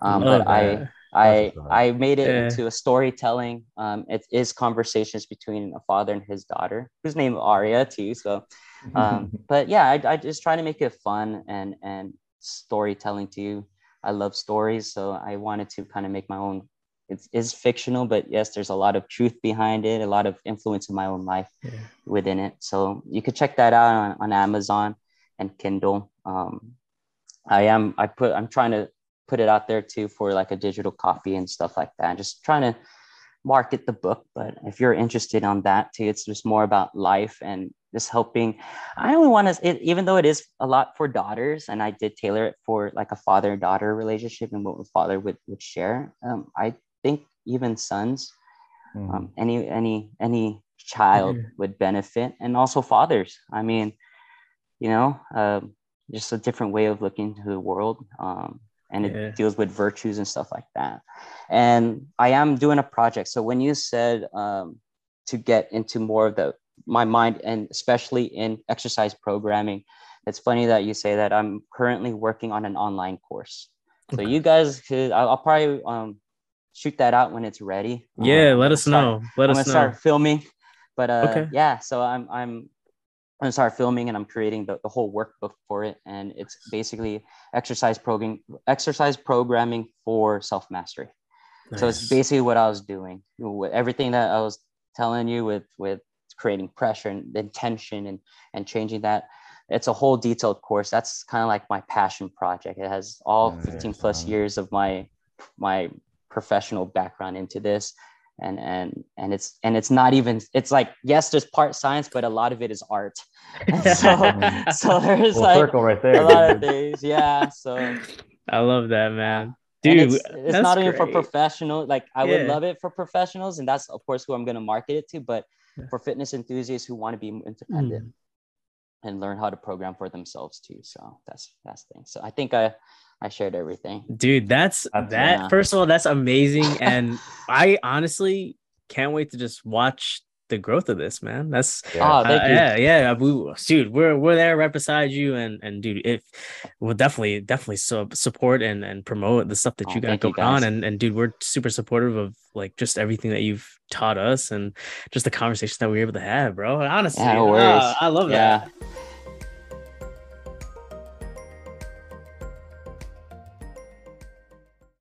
but I made it into a storytelling. It is conversations between a father and his daughter, who's named Aria too. So, but yeah, I just try to make it fun and storytelling too. I love stories, so I wanted to kind of make my own. It is fictional, but yes, there's a lot of truth behind it, a lot of influence in my own life within it. So you could check that out on Amazon and Kindle. I'm trying to put it out there too for like a digital copy and stuff like that. I'm just trying to market the book. But if you're interested on that too, it's just more about life and just helping. I only want to, even though it is a lot for daughters, and I did tailor it for like a father-daughter relationship and what the father would share. I think even sons, any child would benefit, and also fathers. I mean, you know, just a different way of looking into the world. and it deals with virtues and stuff like that. And I am doing a project. So when you said to get into more of the my mind, and especially in exercise programming, it's funny that you say that. I'm currently working on an online course. So you guys could, I'll probably shoot that out when it's ready. Yeah, let us know. Let us know. I'm gonna start filming, but yeah. So I'm gonna start filming, and I'm creating the whole workbook for it, and it's basically exercise programming for self mastery. Nice. So it's basically what I was doing with everything that I was telling you with creating pressure and tension and changing that. It's a whole detailed course. That's kind of like my passion project. It has all 15 plus years of my professional background into this. And it's not even, it's like, yes, there's part science, but a lot of it is art. So there's circle right there, a lot of things. Yeah. So I love that, man. Dude, and it's not even for professional. Like I would love it for professionals, and that's of course who I'm going to market it to, but for fitness enthusiasts who want to be independent. And learn how to program for themselves too. So that's the thing. So I think I shared everything. Dude, that's first of all, that's amazing. And I honestly can't wait to just watch the growth of this, man. That's yeah. Dude, we're there right beside you, and dude, if we'll definitely support and promote the stuff that you got going on, and dude, we're super supportive of like just everything that you've taught us and just the conversation that we were able to have, bro. Honestly, I love that.